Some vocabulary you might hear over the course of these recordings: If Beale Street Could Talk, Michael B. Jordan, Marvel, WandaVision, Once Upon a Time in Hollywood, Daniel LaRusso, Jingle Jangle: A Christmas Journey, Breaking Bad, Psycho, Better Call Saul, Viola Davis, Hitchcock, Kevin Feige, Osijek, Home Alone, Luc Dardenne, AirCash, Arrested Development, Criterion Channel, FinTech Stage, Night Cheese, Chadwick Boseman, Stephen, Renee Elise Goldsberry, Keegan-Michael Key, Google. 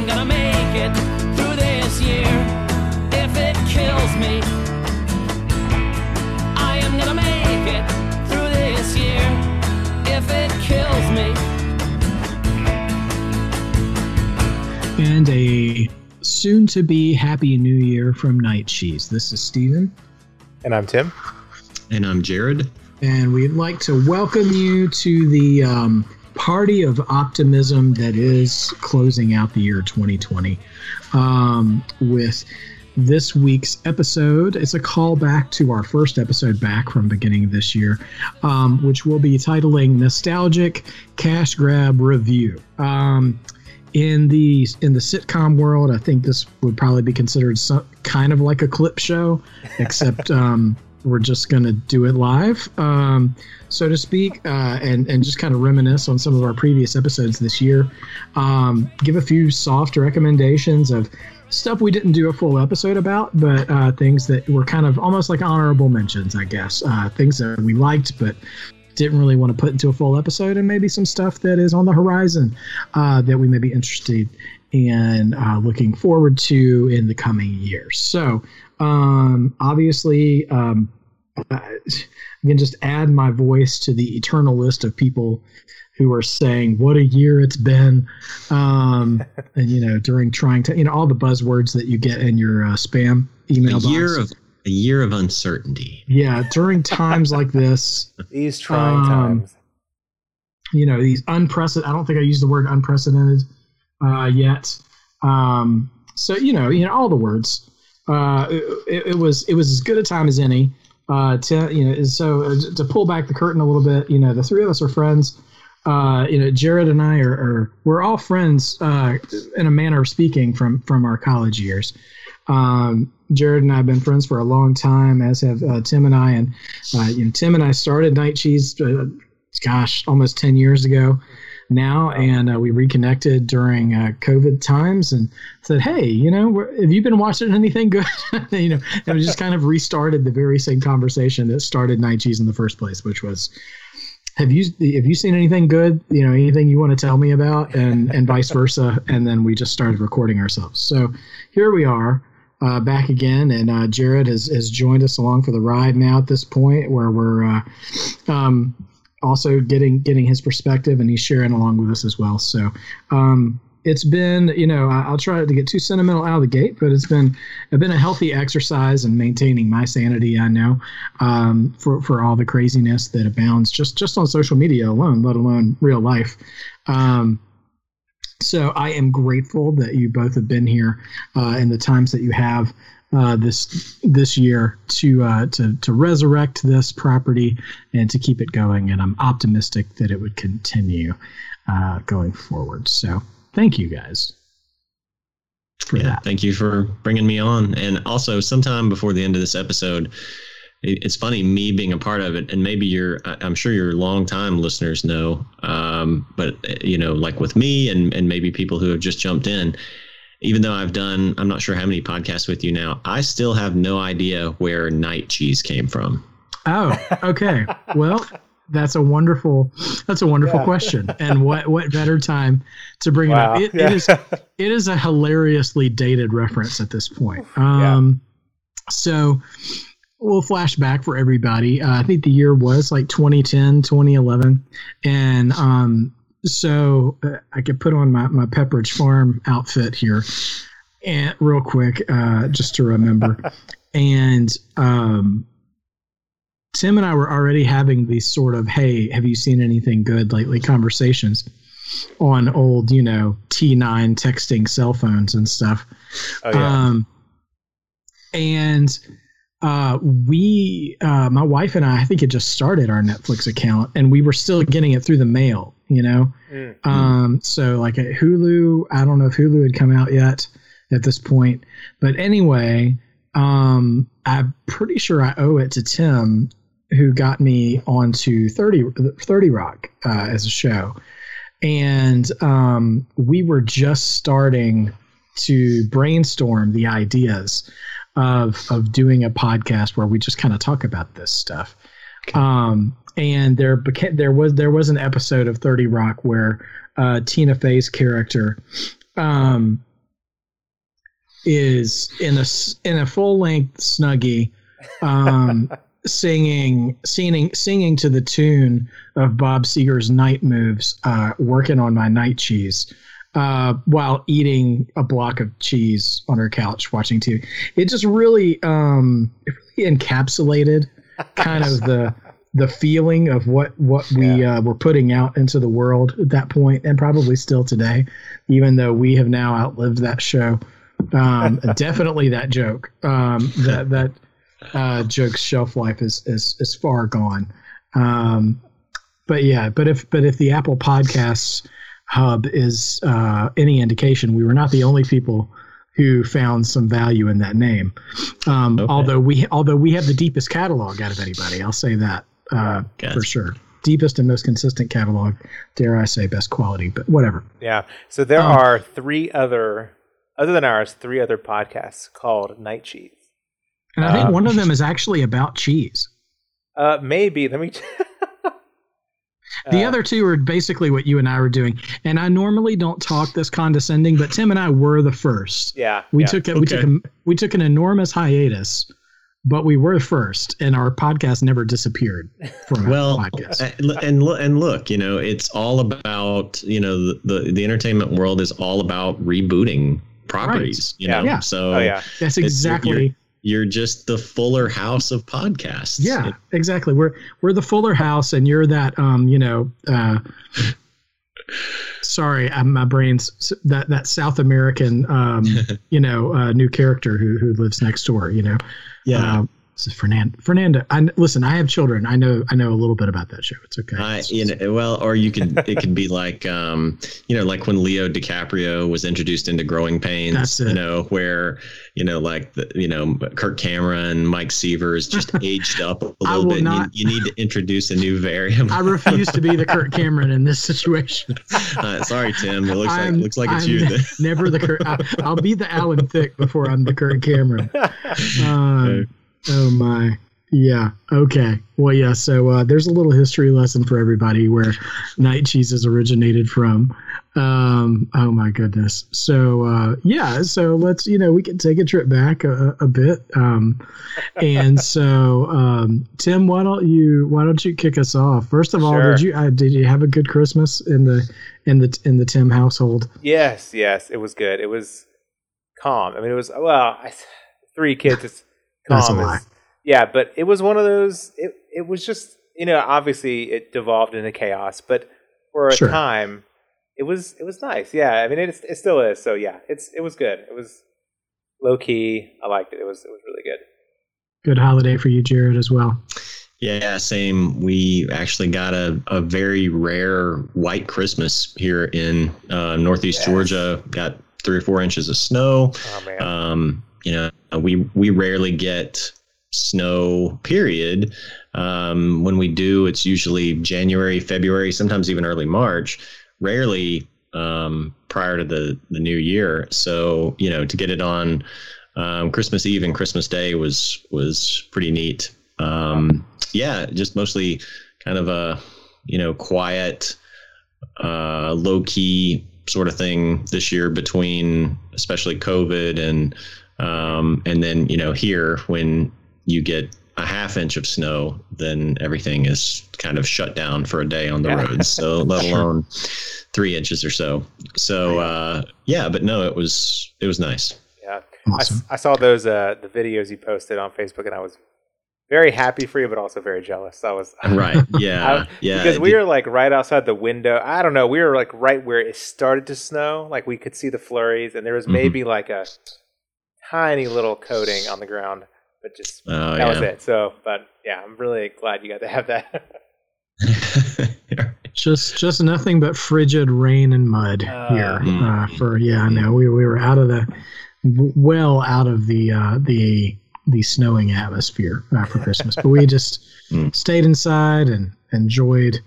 I'm gonna make it through this year if it kills me. I am gonna make it through this year if it kills me. And a soon-to-be Happy New Year from Night Cheese. This is Stephen. And I'm Tim. And I'm Jared. And we'd like to welcome you to the party of optimism that is closing out the year 2020 with this week's episode. It's a callback to our first episode back from the beginning of this year, which we'll be titling Nostalgic Cash Grab Review. In the sitcom world, I think this would probably be considered some, kind of like a clip show, except we're just going to do it live, so to speak, and just kind of reminisce on some of our previous episodes this year. Give a few soft recommendations of stuff we didn't do a full episode about, but things that were kind of almost like honorable mentions, I guess. Things that we liked but didn't really want to put into a full episode, and maybe some stuff that is on the horizon that we may be interested in looking forward to in the coming year. So, obviously, I can just add my voice to the eternal list of people who are saying, what a year it's been. And, you know, during trying to, you know, all the buzzwords that you get in your spam email box. A year of uncertainty. Yeah. During times like this, these trying times, you know, these unprecedented, I don't think I used the word unprecedented, yet. So, you know, all the words. It was as good a time as any, to, you know, so to pull back the curtain a little bit, you know, the three of us are friends, you know, Jared and I we're all friends, in a manner of speaking from our college years. Jared and I have been friends for a long time, as have, Tim and I, and, you know, Tim and I started Night Cheese, almost 10 years ago now, and we reconnected during COVID times and said, hey, you know, have you been watching anything good? You know, and we just kind of restarted the very same conversation that started Night Cheese in the first place, which was, have you seen anything good? You know, anything you want to tell me about, and vice versa. And then we just started recording ourselves. So here we are back again. And Jared has joined us along for the ride now at this point, where we're, also getting his perspective, and he's sharing along with us as well. So it's been, you know, I'll try to get too sentimental out of the gate, but it's been a healthy exercise in maintaining my sanity, I know, for all the craziness that abounds just on social media alone, let alone real life. So I am grateful that you both have been here and the times that you have this year to resurrect this property and to keep it going, and I'm optimistic that it would continue going forward. So thank you guys for that. Thank you for bringing me on. And also, sometime before the end of this episode, it's funny, me being a part of it, and maybe I'm sure your longtime listeners know, but you know, like with me and maybe people who have just jumped in, even though I'm not sure how many podcasts with you now, I still have no idea where Night Cheese came from. Oh, okay. Well, that's a wonderful question. And what better time to bring it up? It is a hilariously dated reference at this point. So we'll flash back for everybody. I think the year was like 2010, 2011. And, so I could put on my Pepperidge Farm outfit here and real quick, just to remember. And Tim and I were already having these sort of, hey, have you seen anything good lately conversations on old, you know, T9 texting cell phones and stuff. Oh, yeah. And my wife and I think it just started our Netflix account, and we were still getting it through the mail, you know? Mm-hmm. So like at Hulu, I don't know if Hulu had come out yet at this point, but anyway, I'm pretty sure I owe it to Tim, who got me onto 30 Rock, as a show. And, we were just starting to brainstorm the ideas of doing a podcast where we just kind of talk about this stuff. And there was an episode of 30 Rock where Tina Fey's character is in a full length Snuggie, singing to the tune of Bob Seger's Night Moves, working on my night cheese, while eating a block of cheese on her couch watching TV. It just really, it really encapsulated kind of the feeling of what we were putting out into the world at that point, and probably still today, even though we have now outlived that show. Definitely that joke. That joke's shelf life is far gone. But if the Apple Podcasts Hub is any indication, we were not the only people who found some value in that name. Okay. Although we have the deepest catalog out of anybody, I'll say that for sure. Deepest and most consistent catalog, dare I say best quality, but whatever. Yeah. So there are three other podcasts called Night Cheese. And I think one of them is actually about cheese. Maybe. Let me The other two are basically what you and I were doing. And I normally don't talk this condescending, but Tim and I were the first. Yeah. We took an enormous hiatus, but we were first, and our podcast never disappeared from our podcast. And look, it's all about, the entertainment world is all about rebooting properties, right. Yeah. So that's exactly. You're just the Fuller House of podcasts. Yeah, exactly. We're the Fuller House, and you're that. Sorry, my brain's that South American. New character who lives next door. Yeah. So Fernanda. Listen, I have children. I know a little bit about that show. It's okay. It could be like, like when Leo DiCaprio was introduced into Growing Pains. That's it. Where Kirk Cameron, Mike Seavers just aged up a little bit. You need to introduce a new variable. I refuse to be the Kirk Cameron in this situation. Sorry, Tim. It looks like it's you. Never the Kirk. I'll be the Alan Thicke before I'm the Kirk Cameron. Oh my. Yeah. Okay. Well, yeah. So there's a little history lesson for everybody where Night Cheese is originated from. Oh my goodness. So so let's, we can take a trip back a bit. Tim, why don't you kick us off? First of all, sure. Did you have a good Christmas in the Tim household? Yes, it was good. It was calm. I mean, it was three kids. But it was one of those. It was just obviously it devolved into chaos, but for a time it was nice. Yeah, I mean it still is. So yeah, it was good. It was low key. I liked it. It was really good. Good holiday for you, Jared, as well. Yeah, same. We actually got a very rare white Christmas here in Northeast Georgia. Got 3 or 4 inches of snow. Oh man. We rarely get snow, period. When we do, it's usually January, February, sometimes even early March, rarely prior to the new year. So, to get it on Christmas Eve and Christmas Day was pretty neat. Just mostly kind of a, quiet, low key sort of thing this year between especially COVID and then, here when you get a half inch of snow, then everything is kind of shut down for a day on the roads. So let alone 3 inches or so. So, but no, it was nice. Yeah. Awesome. I saw those, the videos you posted on Facebook, and I was very happy for you, but also very jealous. Right. Yeah. Because we were like right outside the window. I don't know. We were like right where it started to snow. Like we could see the flurries, and there was maybe like a tiny little coating on the ground, but just was it. So, but yeah, I'm really glad you got to have that. Just nothing but frigid rain and mud here. We were out of the snowing atmosphere for Christmas, but we just stayed inside and enjoyed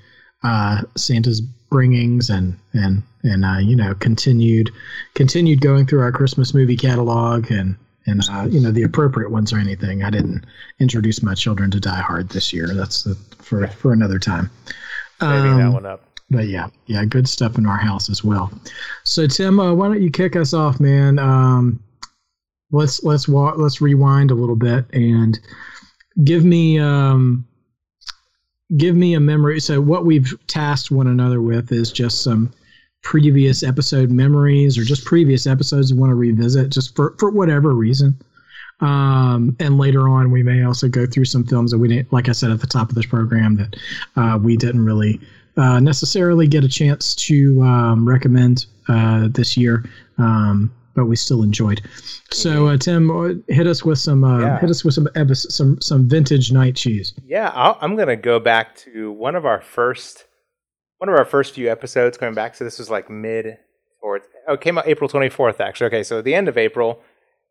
Santa's bringings and continued going through our Christmas movie catalog and the appropriate ones or anything. I didn't introduce my children to Die Hard this year. That's for another time. Maybe that one up. But yeah, good stuff in our house as well. So Tim, why don't you kick us off, man? let's rewind a little bit and give me a memory. So what we've tasked one another with is just some previous episode memories, or just previous episodes we want to revisit, just for whatever reason. And later on, we may also go through some films that we didn't, like I said at the top of this program, that we didn't really necessarily get a chance to recommend this year, but we still enjoyed. So Tim, hit us with some some vintage Night Cheese. Yeah, I'm gonna go back to one of our first few episodes going back. So this was like it came out April 24th actually. Okay, so at the end of April,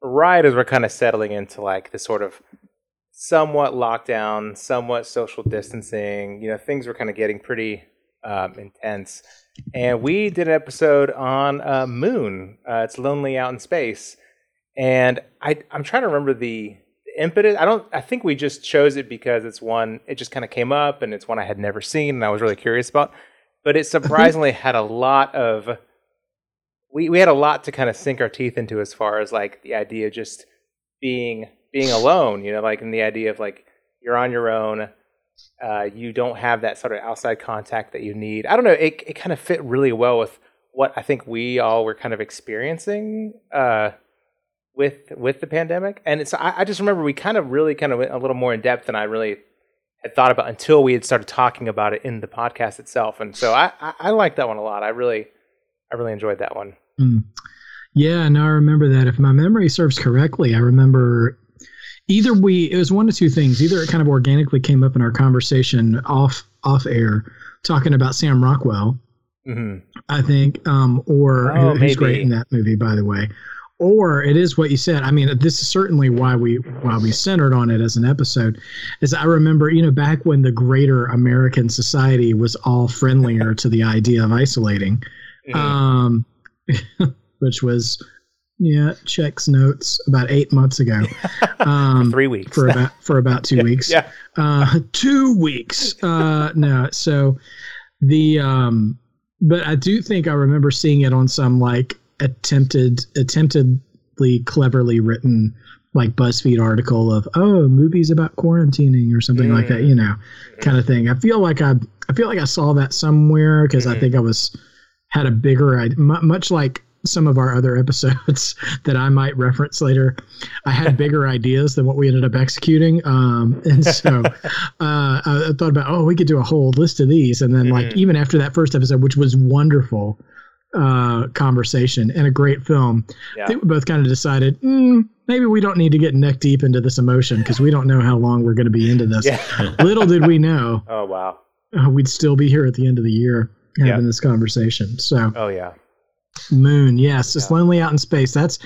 right as we're kind of settling into like this sort of somewhat lockdown, somewhat social distancing, you know, things were kind of getting pretty intense. And we did an episode on Moon. It's Lonely Out in Space. And I'm trying to remember the impetus. I think we just chose it because it just kind of came up, and it's one I had never seen and I was really curious about. But it surprisingly had a lot of... We had a lot to kind of sink our teeth into as far as like the idea of just being alone, you know, like in the idea of like you're on your own, you don't have that sort of outside contact that you need. I don't know, it kind of fit really well with what I think we all were kind of experiencing with the pandemic. And so I just remember we kind of really kind of went a little more in depth than I really had thought about until we had started talking about it in the podcast itself. And so I like that one a lot. I really enjoyed that one. Mm. Yeah, no, I remember that. If my memory serves correctly, I remember it was one of two things. Either it kind of organically came up in our conversation off air, talking about Sam Rockwell, mm-hmm. I think, or who's great in that movie, by the way. Or it is what you said. I mean, this is certainly why we centered on it as an episode. Is I remember, you know, back when the greater American society was all friendlier to the idea of isolating. Mm-hmm. Which was checks notes about 8 months ago. 3 weeks for about 2 weeks. Yeah. 2 weeks. No. So the but I do think I remember seeing it on some like attemptedly cleverly written like BuzzFeed article of movies about quarantining or something like that, you know, kind of thing. I feel like I saw that somewhere because I think I was. Had a bigger idea, much like some of our other episodes that I might reference later. I had bigger ideas than what we ended up executing. And so I thought about, we could do a whole list of these. And then like even after that first episode, which was wonderful conversation and a great film, I think we both kind of decided, maybe we don't need to get neck deep into this emotion because we don't know how long we're going to be into this. Yeah. Little did we know. Oh, wow. We'd still be here at the end of the year. Having this conversation. So Moon, yes, it's Lonely Out in Space. That's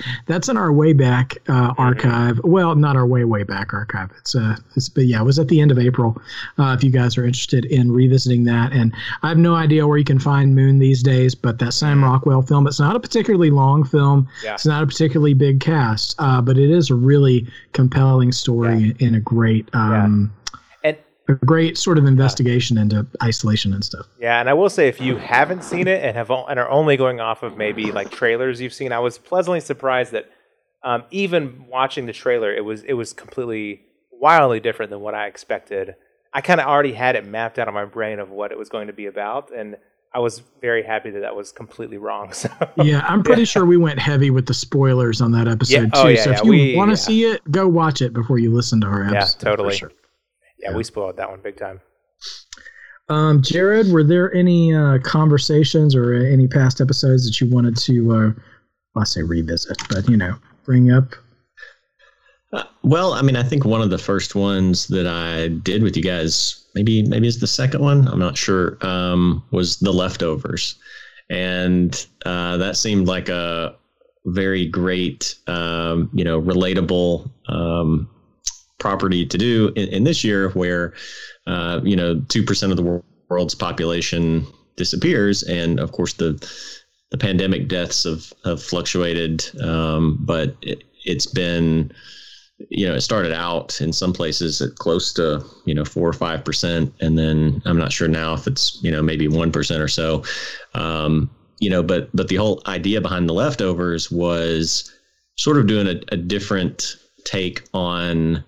in our way back archive. Well, not our way back archive. It was at the end of April. If you guys are interested in revisiting that, and I have no idea where you can find Moon these days, but that Sam Rockwell film. It's not a particularly long film. Yeah. It's not a particularly big cast, but it is a really compelling story and a great. A great sort of investigation into isolation and stuff. Yeah, and I will say if you haven't seen it and are only going off of maybe like trailers you've seen, I was pleasantly surprised that even watching the trailer, it was completely wildly different than what I expected. I kind of already had it mapped out in my brain of what it was going to be about, and I was very happy that was completely wrong. So. Yeah, I'm pretty sure we went heavy with the spoilers on that episode too. If you want to see it, go watch it before you listen to our episode. Yeah, totally. For sure. Yeah, we spoiled that one big time. Jared, were there any conversations or any past episodes that you wanted to, I say revisit, but, you know, bring up? Well, I mean, I think one of the first ones that I did with you guys, maybe it's the second one, I'm not sure, was The Leftovers. And that seemed like a very great, you know, relatable property to do in this year where, you know, 2% of the world's population disappears. And of course the pandemic deaths have fluctuated. But it's been, you know, it started out in some places at close to, you know, 4 or 5%. And then I'm not sure now if it's, you know, maybe 1% or so, you know, but the whole idea behind The Leftovers was sort of doing a different take on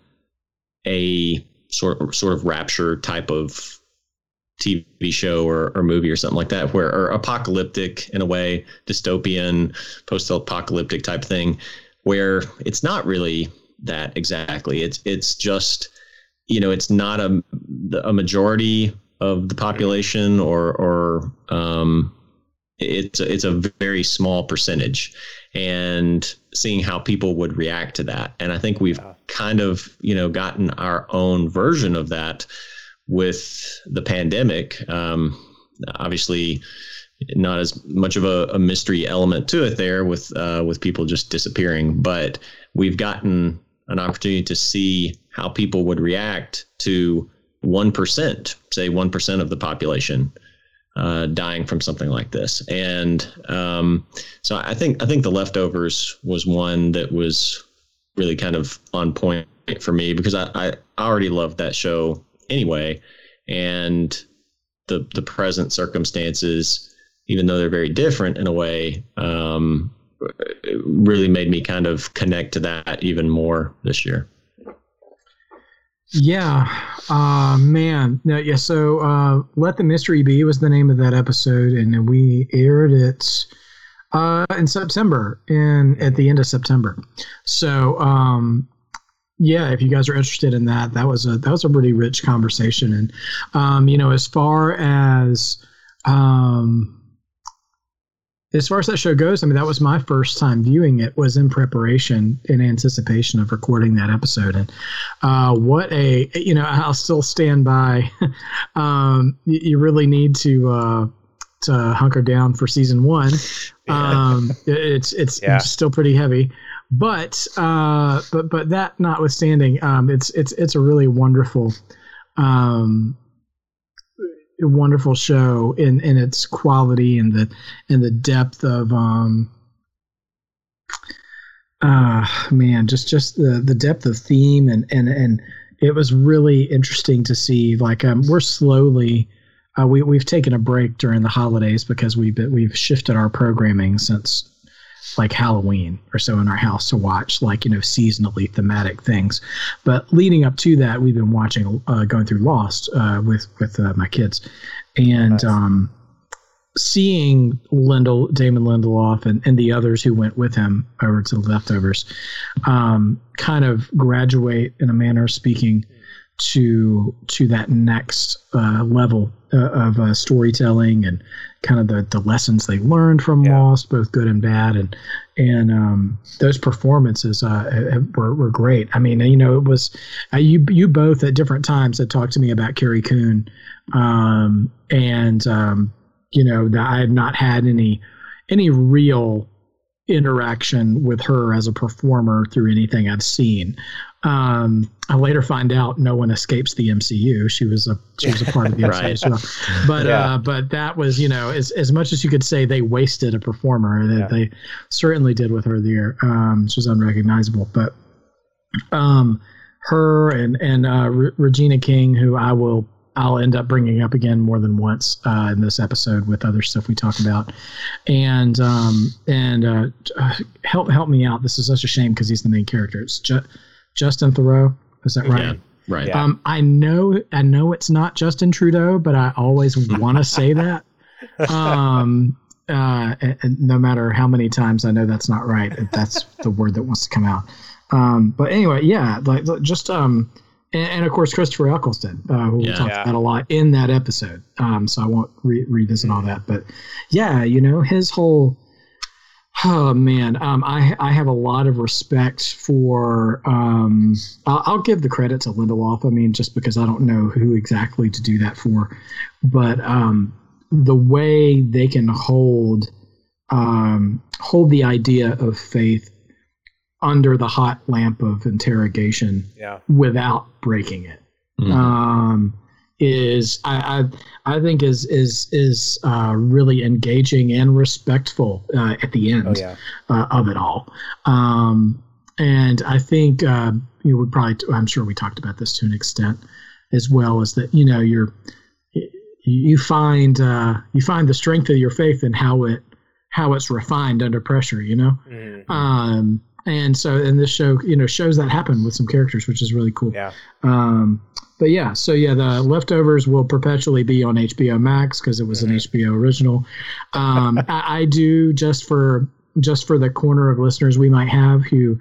a sort of rapture type of TV show or movie or something like that, where or apocalyptic in a way, dystopian, post-apocalyptic type thing, where it's not really that exactly. It's just, you know, it's not a majority of the population or it's a very small percentage, and seeing how people would react to that. And I think we've kind of, you know, gotten our own version of that with the pandemic. Obviously not as much of a mystery element to it there with people just disappearing, but we've gotten an opportunity to see how people would react to 1%, say 1% of the population dying from something like this. And so I think The Leftovers was one that was really kind of on point for me, because I already loved that show anyway, and the present circumstances, even though they're very different in a way, really made me kind of connect to that even more this year. Yeah, man. Yeah. So, Let the Mystery Be was the name of that episode, and we aired it in September, at the end of September. So, yeah, if you guys are interested in that, that was a pretty rich conversation. And as far as that show goes, I mean, that was my first time viewing it, was in preparation, in anticipation of recording that episode. And I'll still stand by. You really need to hunker down for season one. Yeah. It's still pretty heavy, but that notwithstanding, it's a really wonderful show in its quality and the depth of just the depth of theme, and it was really interesting to see, like, we're slowly we've taken a break during the holidays because we've shifted our programming since like Halloween or so in our house to watch, like, you know, seasonally thematic things. But leading up to that, we've been watching, going through Lost with my kids, and nice. Seeing Damon Lindelof and the others who went with him over to The Leftovers, kind of graduate in a manner of speaking to that next level of storytelling, and kind of the lessons they learned from Lost, both good and bad, and those performances were great. I mean, you know, it was you both at different times had talked to me about Carrie Coon, you know, that I have not had any real interaction with her as a performer through anything I've seen. I later find out no one escapes the MCU. She was a part of the MCU as well. But but that was, you know, as much as you could say they wasted a performer, they certainly did with her there. She was unrecognizable. But her and Regina King, who I'll end up bringing up again more than once in this episode with other stuff we talk about, and help me out. This is such a shame because he's the main character. It's Justin Thoreau. Is that right? Yeah, right. Yeah. I know it's not Justin Trudeau, but I always want to say that. And no matter how many times I know that's not right, that's the word that wants to come out. But anyway, yeah, and of course, Christopher Eccleston, who we talked about a lot in that episode. So I won't revisit all that, but yeah, you know, his whole, oh man, I have a lot of respect for, I'll give the credit to Lindelof. I mean, just because I don't know who exactly to do that for, but, the way they can hold the idea of faith under the hot lamp of interrogation without breaking it, I think is really engaging and respectful at the end of it all. And I think you would probably, I'm sure we talked about this to an extent as well, is that, you know, you find the strength of your faith and how it's refined under pressure, you know. And so, and this show, you know, shows that happen with some characters, which is really cool. Yeah. But yeah, so yeah, The Leftovers will perpetually be on HBO Max because it was an HBO original. I do, just for the corner of listeners we might have who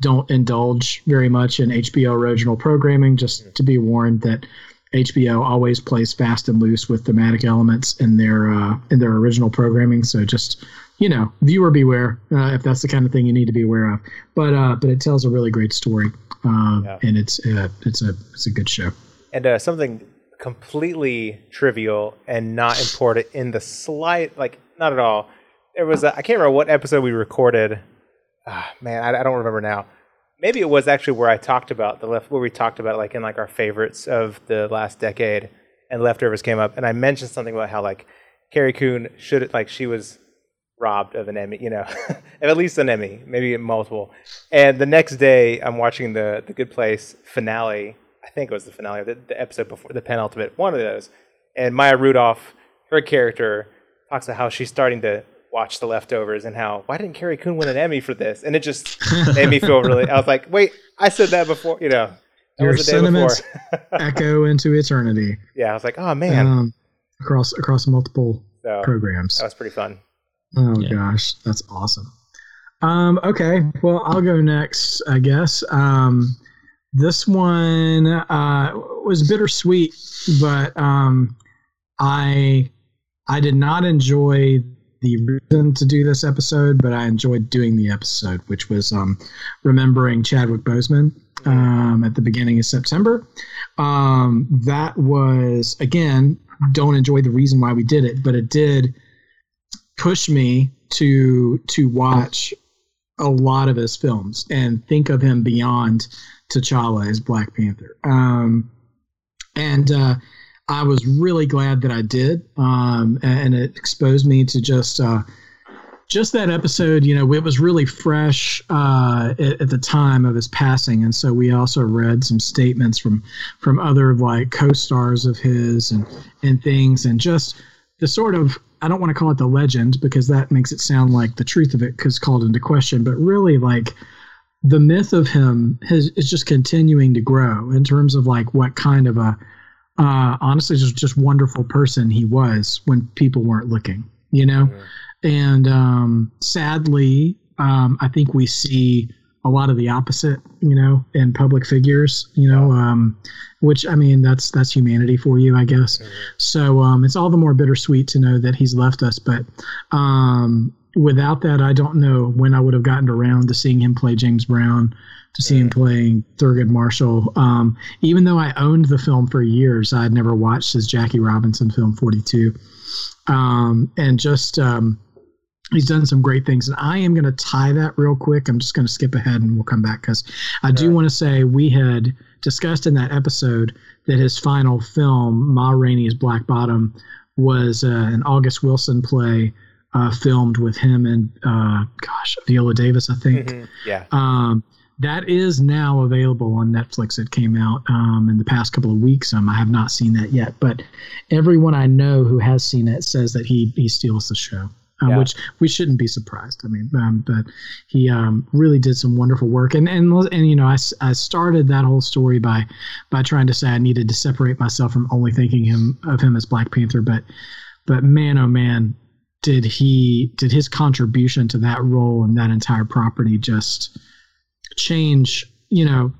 don't indulge very much in HBO original programming, just to be warned that HBO always plays fast and loose with thematic elements in their original programming. So just, you know, viewer beware if that's the kind of thing you need to be aware of. But it tells a really great story, and it's a good show. And something completely trivial and not important in the slight, like not at all. There was I can't remember what episode we recorded. I don't remember now. Maybe it was actually where I talked about where we talked about like in like our favorites of the last decade, and Leftovers came up, and I mentioned something about how like Carrie Coon should, like, she was robbed of an Emmy, you know, at least an Emmy, maybe multiple. And the next day, I'm watching the Good Place finale. I think it was the finale, the episode before the penultimate, one of those. And Maya Rudolph, her character, talks about how she's starting to watch The Leftovers and how, why didn't Carrie Coon win an Emmy for this? And it just made me feel really, I was like, wait, I said that before, you know. Your sentiments echo into eternity. Yeah, I was like, oh man. Across multiple programs. That was pretty fun. Oh yeah. Gosh, that's awesome. Okay, well, I'll go next, I guess. This one was bittersweet, but I did not enjoy the reason to do this episode, but I enjoyed doing the episode, which was remembering Chadwick Boseman at the beginning of September. That was, again, don't enjoy the reason why we did it, but it did push me to watch a lot of his films and think of him beyond T'Challa as Black Panther. I was really glad that I did, and it exposed me to just that episode. You know, it was really fresh at the time of his passing, and so we also read some statements from other like co-stars of his and things, and just the sort of, I don't want to call it the legend because that makes it sound like the truth of it is called into question, but really like the myth of him is just continuing to grow in terms of like what kind of a honestly, just wonderful person he was when people weren't looking, you know? Yeah. And sadly, I think we see a lot of the opposite, you know, in public figures, you know, which, I mean, that's humanity for you, I guess. Yeah. So it's all the more bittersweet to know that he's left us. But without that, I don't know when I would have gotten around to seeing him play James Brown, to see him playing Thurgood Marshall. Even though I owned the film for years, I had never watched his Jackie Robinson film, 42. He's done some great things. And I am going to tie that real quick. I'm just going to skip ahead and we'll come back because I do want to say we had discussed in that episode that his final film, Ma Rainey's Black Bottom, was an August Wilson play filmed with him and, Viola Davis, I think. Mm-hmm. Yeah. That is now available on Netflix. It came out in the past couple of weeks. I have not seen that yet, but everyone I know who has seen it says that he steals the show, which we shouldn't be surprised. I mean, but he really did some wonderful work. And you know, I started that whole story by trying to say I needed to separate myself from only thinking of him as Black Panther, but man, oh man, did his contribution to that role and that entire property just change, you know,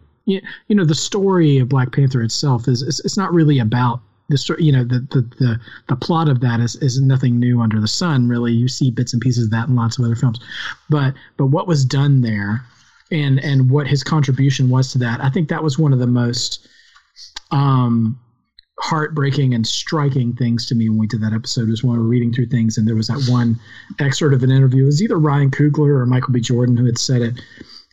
the story of Black Panther itself is it's not really about the story, you know, the plot of that is nothing new under the sun, really. You see bits and pieces of that in lots of other films, but what was done there and what his contribution was to that, I think that was one of the most heartbreaking and striking things to me when we did that episode, was when we were reading through things and there was that one excerpt of an interview. It was either Ryan Coogler or Michael B. Jordan who had said it,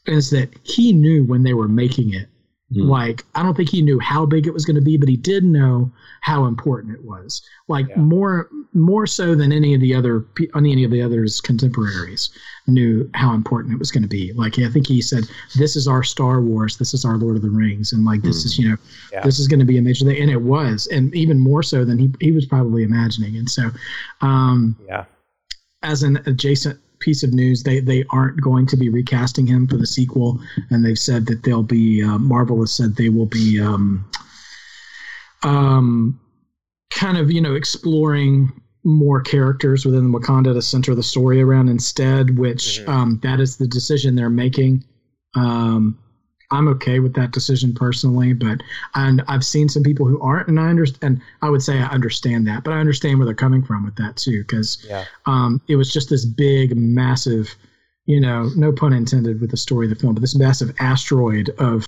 is that he knew when they were making it, like, I don't think he knew how big it was going to be, but he did know how important it was, like, more so than any of the other's contemporaries knew how important it was going to be. Like, I think he said, this is our Star Wars, this is our Lord of the Rings, and like, this is, you know, this is going to be a major thing. And it was, and even more so than he was probably imagining. And so, as an adjacent piece of news. They aren't going to be recasting him for the sequel, and they've said that they'll be Marvel has said they will be kind of, you know, exploring more characters within Wakanda to center the story around instead, which that is the decision they're making. I'm okay with that decision personally, but and I've seen some people who aren't, and I understand. I would say I understand that, but I understand where they're coming from with that too, because it was just this big, massive, you know, no pun intended with the story of the film, but this massive asteroid of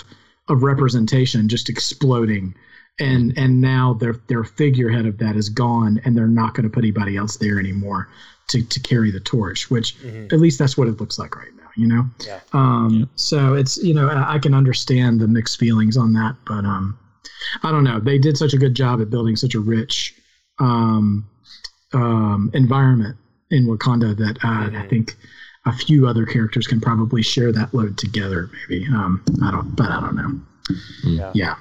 representation just exploding, and now their figurehead of that is gone, and they're not going to put anybody else there anymore to carry the torch, which at least that's what it looks like right now. You know, so it's, you know, I can understand the mixed feelings on that, but I don't know. They did such a good job at building such a rich environment in Wakanda that I think a few other characters can probably share that load together. Maybe I don't know. Yeah.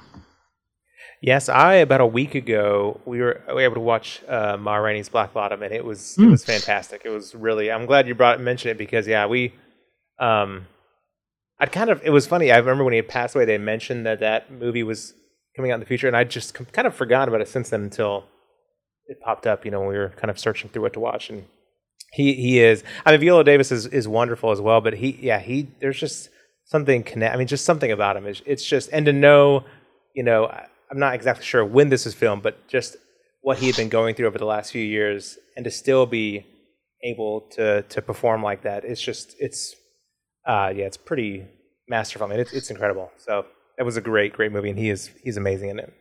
Yes, about a week ago we were able to watch Ma Rainey's Black Bottom, and it was fantastic. It was really. I'm glad you mentioned it because we. It was funny. I remember when he had passed away, they mentioned that movie was coming out in the future, and I just kind of forgot about it since then until it popped up, you know, when we were kind of searching through what to watch. And he is, I mean, Viola Davis is wonderful as well, but he, there's just something just something about him. It's just, and to know, you know, I'm not exactly sure when this was filmed, but just what he had been going through over the last few years, and to still be able to perform like that, it's just, it's pretty masterful. I mean, it's incredible. So it was a great, great movie, and he's amazing in it.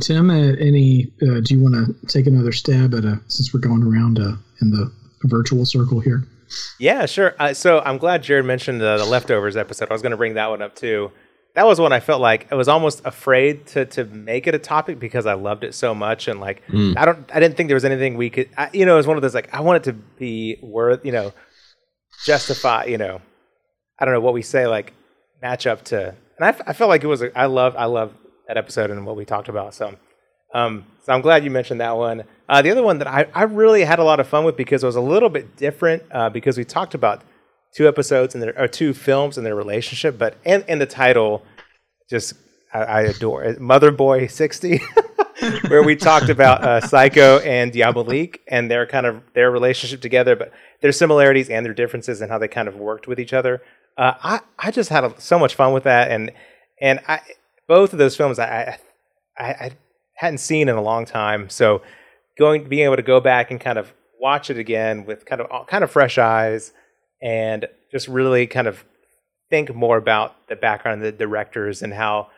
Tim, do you want to take another stab at since we're going around in the virtual circle here? Yeah, sure. So I'm glad Jared mentioned the Leftovers episode. I was going to bring that one up too. That was one I felt like I was almost afraid to make it a topic because I loved it so much, and like I didn't think there was anything we could. You know, it was one of those like I wanted to be worth, you know, justify. You know, I don't know what we say, like match up to. And I felt like it was. I love that episode and what we talked about. So, so I'm glad you mentioned that one. The other one that I really had a lot of fun with because it was a little bit different because we talked about. Two episodes and or two films and their relationship, but and the title, just I adore Mother Boy 60, where we talked about Psycho and Diabolique and their relationship together, but their similarities and their differences and how they kind of worked with each other. I just had so much fun with that, and I both of those films I hadn't seen in a long time, so being able to go back and kind of watch it again with kind of fresh eyes. And just really kind of think more about the background of the directors and how,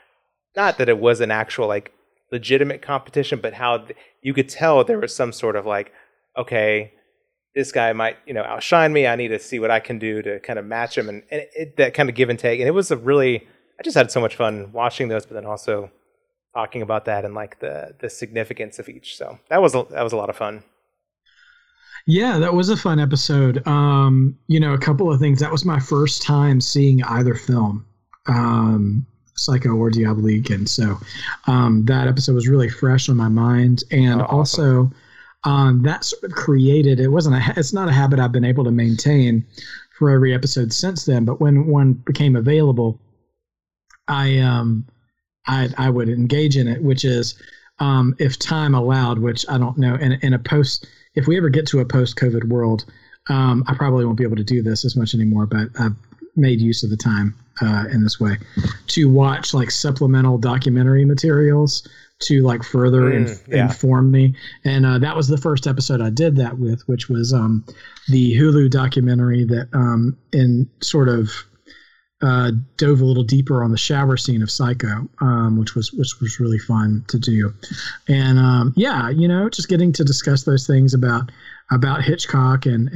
not that it was an actual like legitimate competition, but how you could tell there was some sort of like, okay, this guy might, you know, outshine me. I need to see what I can do to kind of match him, and that kind of give and take. And it was I just had so much fun watching those, but then also talking about that and like the significance of each. So that was a lot of fun. Yeah, that was a fun episode. You know, a couple of things. That was my first time seeing either film, Psycho or Diabolique. And so that episode was really fresh on my mind. And also that sort of created, it's not a habit I've been able to maintain for every episode since then. But when one became available, I would engage in it, which is if time allowed, which I don't know, in a post... If we ever get to a post-COVID world, I probably won't be able to do this as much anymore, but I've made use of the time in this way to watch like supplemental documentary materials to like further inform me. And that was the first episode I did that with, which was the Hulu documentary that dove a little deeper on the shower scene of Psycho, which was really fun to do. And you know, just getting to discuss those things about Hitchcock and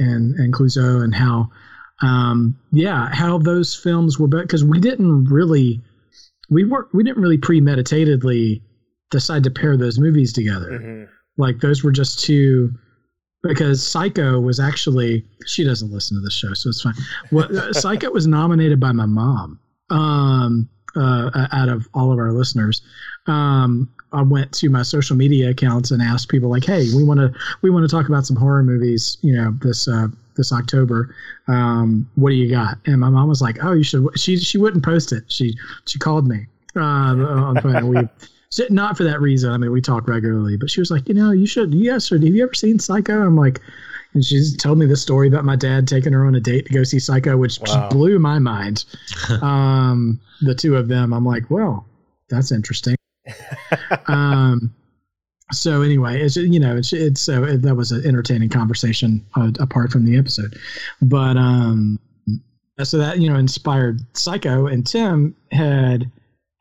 Clouseau and how how those films were, because we didn't really premeditatedly decide to pair those movies together. Like those were just two. Because Psycho was actually, she doesn't listen to the show, so it's fine. Psycho was nominated by my mom out of all of our listeners I went to my social media accounts and asked people like, hey, we want to talk about some horror movies, you know, this October. What do you got? And my mom was like, oh, you should, she wouldn't post it. She called me, on the phone. Not for that reason. I mean, we talk regularly, but she was like, you know, you have you ever seen Psycho? I'm like, and she's told me this story about my dad taking her on a date to go see Psycho, which blew my mind. The two of them, I'm like, well, that's interesting. So anyway, that was an entertaining conversation apart from the episode, but so that, you know, inspired Psycho, and Tim had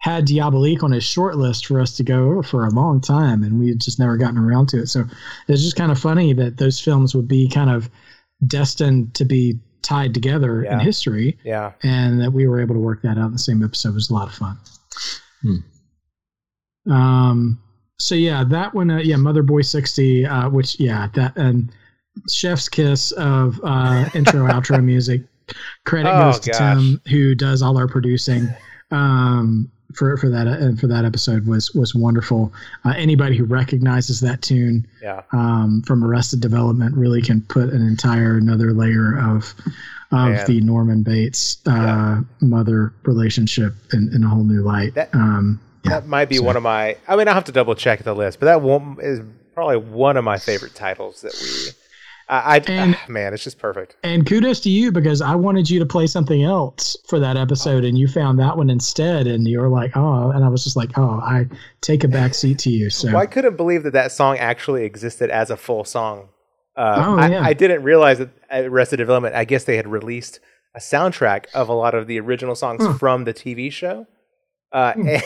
Diabolique on his short list for us to go over for a long time, and we had just never gotten around to it. So it's just kind of funny that those films would be kind of destined to be tied together in history, and that we were able to work that out in the same episode. It was a lot of fun. So yeah, that one, Mother Boy 60, which, that, and chef's kiss of, intro, outro music. Credit goes to Tim, who does all our producing, for that, and for that episode was wonderful. Anybody who recognizes that tune, from Arrested Development really can put another layer of the Norman Bates, mother relationship in a whole new light. That might be one of my. I mean, I'll have to double check the list, but is probably one of my favorite titles that we. It's just perfect. And kudos to you, because I wanted you to play something else for that episode, and you found that one instead, and you were like, oh, and I was just like, oh, I take a back seat to you. So well, I couldn't believe that song actually existed as a full song. I didn't realize that at Arrested Development, I guess they had released a soundtrack of a lot of the original songs from the TV show. And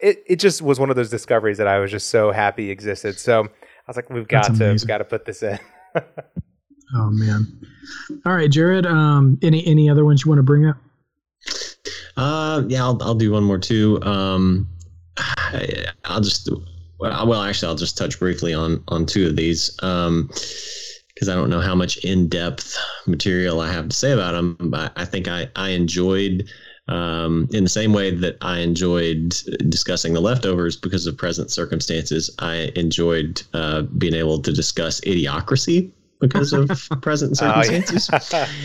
it just was one of those discoveries that I was just so happy existed. So I was like, we've got to put this in. Oh man. All right, Jared, any other ones you want to bring up? I'll do one more too. I'll just touch briefly on two of these. Because I don't know how much in-depth material I have to say about them, but I think I enjoyed, in the same way that I enjoyed discussing The Leftovers because of present circumstances, I enjoyed being able to discuss Idiocracy because of present circumstances.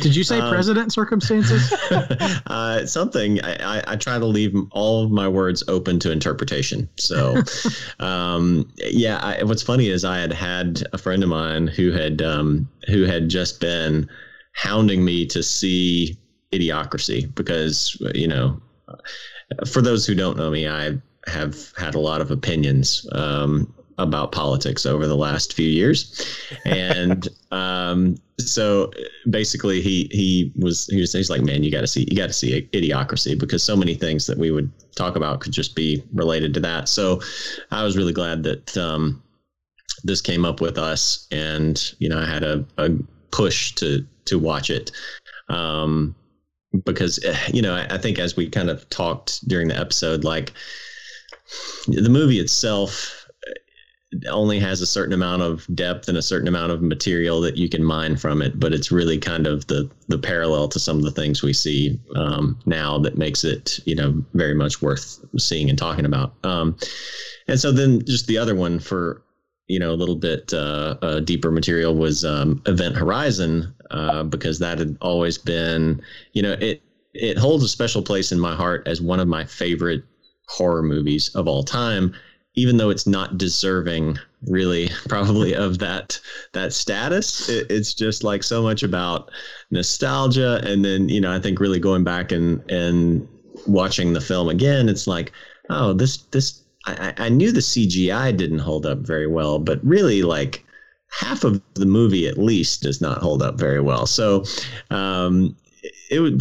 Did you say president circumstances? Something. I try to leave all of my words open to interpretation. So, what's funny is I had a friend of mine who had just been hounding me to see Idiocracy because, you know, for those who don't know me, I have had a lot of opinions about politics over the last few years, and so basically he's like, man, you got to see Idiocracy, because so many things that we would talk about could just be related to that. So I was really glad that this came up with us, and you know, I had a push to watch it. Because, you know, I think as we kind of talked during the episode, like the movie itself only has a certain amount of depth and a certain amount of material that you can mine from it. But it's really kind of the parallel to some of the things we see now that makes it, you know, very much worth seeing and talking about. And so then just the other one for, you know, a little bit deeper material was Event Horizon, because that had always been, you know, it holds a special place in my heart as one of my favorite horror movies of all time, even though it's not deserving really probably of that status. It's just like so much about nostalgia. And then, you know, I think really going back and watching the film again, it's like, oh, this I knew the CGI didn't hold up very well, but really like half of the movie at least does not hold up very well. So, but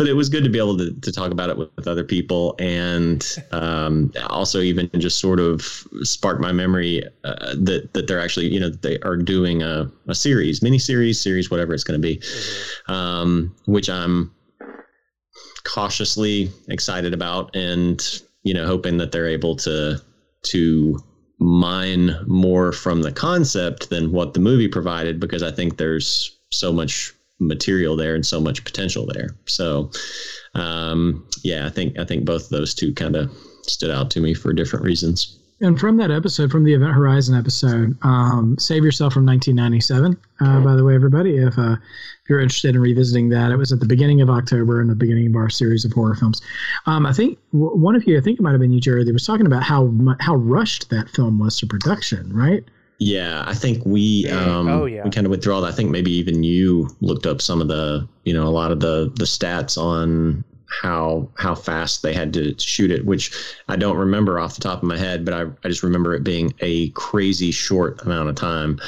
it was good to be able to talk about it with other people, and also even just sort of spark my memory that they're actually, you know, they are doing a series, miniseries, whatever it's going to be, which I'm cautiously excited about, and, you know, hoping that they're able to mine more from the concept than what the movie provided, because I think there's so much material there and so much potential there. So, I think both of those two kind of stood out to me for different reasons. And from that episode, from the Event Horizon episode, Save Yourself from 1997, by the way, everybody, if you're interested in revisiting that, it was at the beginning of October and the beginning of our series of horror films. I think one of you, I think it might have been you, Jared, that was talking about how rushed that film was to production, right? Yeah, I think we kind of went through all that. I think maybe even you looked up some of the, you know, a lot of the stats on how fast they had to shoot it, which I don't remember off the top of my head, but I just remember it being a crazy short amount of time.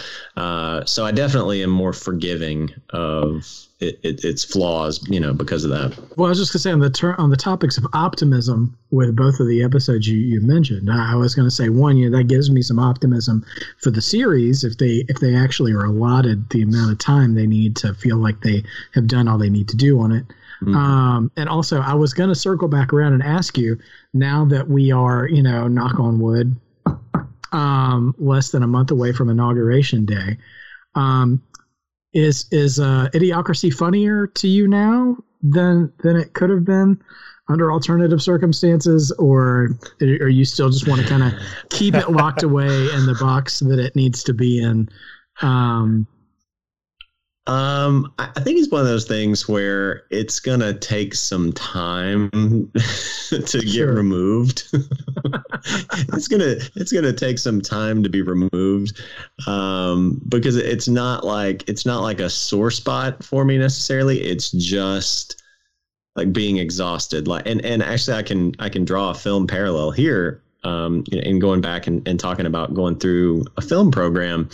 So I definitely am more forgiving of its flaws, you know, because of that. Well, I was just going to say on the topics of optimism with both of the episodes you mentioned, I was going to say, one, you know, that gives me some optimism for the series if they actually are allotted the amount of time they need to feel like they have done all they need to do on it. Mm-hmm. And also, I was going to circle back around and ask you, now that we are, you know, knock on wood, less than a month away from Inauguration Day, is Idiocracy funnier to you now than it could have been under alternative circumstances, or you still just want to kind of keep it locked away in the box that it needs to be in? I think it's one of those things where it's gonna take some time to get removed. it's gonna take some time to be removed, because it's not like a sore spot for me necessarily. It's just like being exhausted. Like, and actually, I can draw a film parallel here. And going back and talking about going through a film program.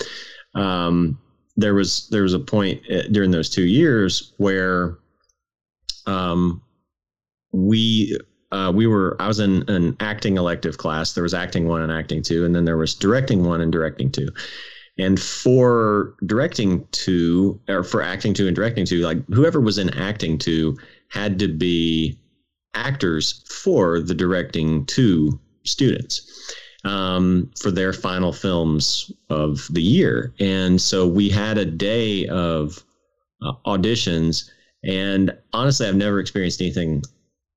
There was a point during those 2 years where I was in an acting elective class. There was acting one and acting two, and then there was directing one and directing two. And for acting two and directing two, like whoever was in acting two had to be actors for the directing two students, for their final films of the year. And so we had a day of auditions, and honestly, I've never experienced anything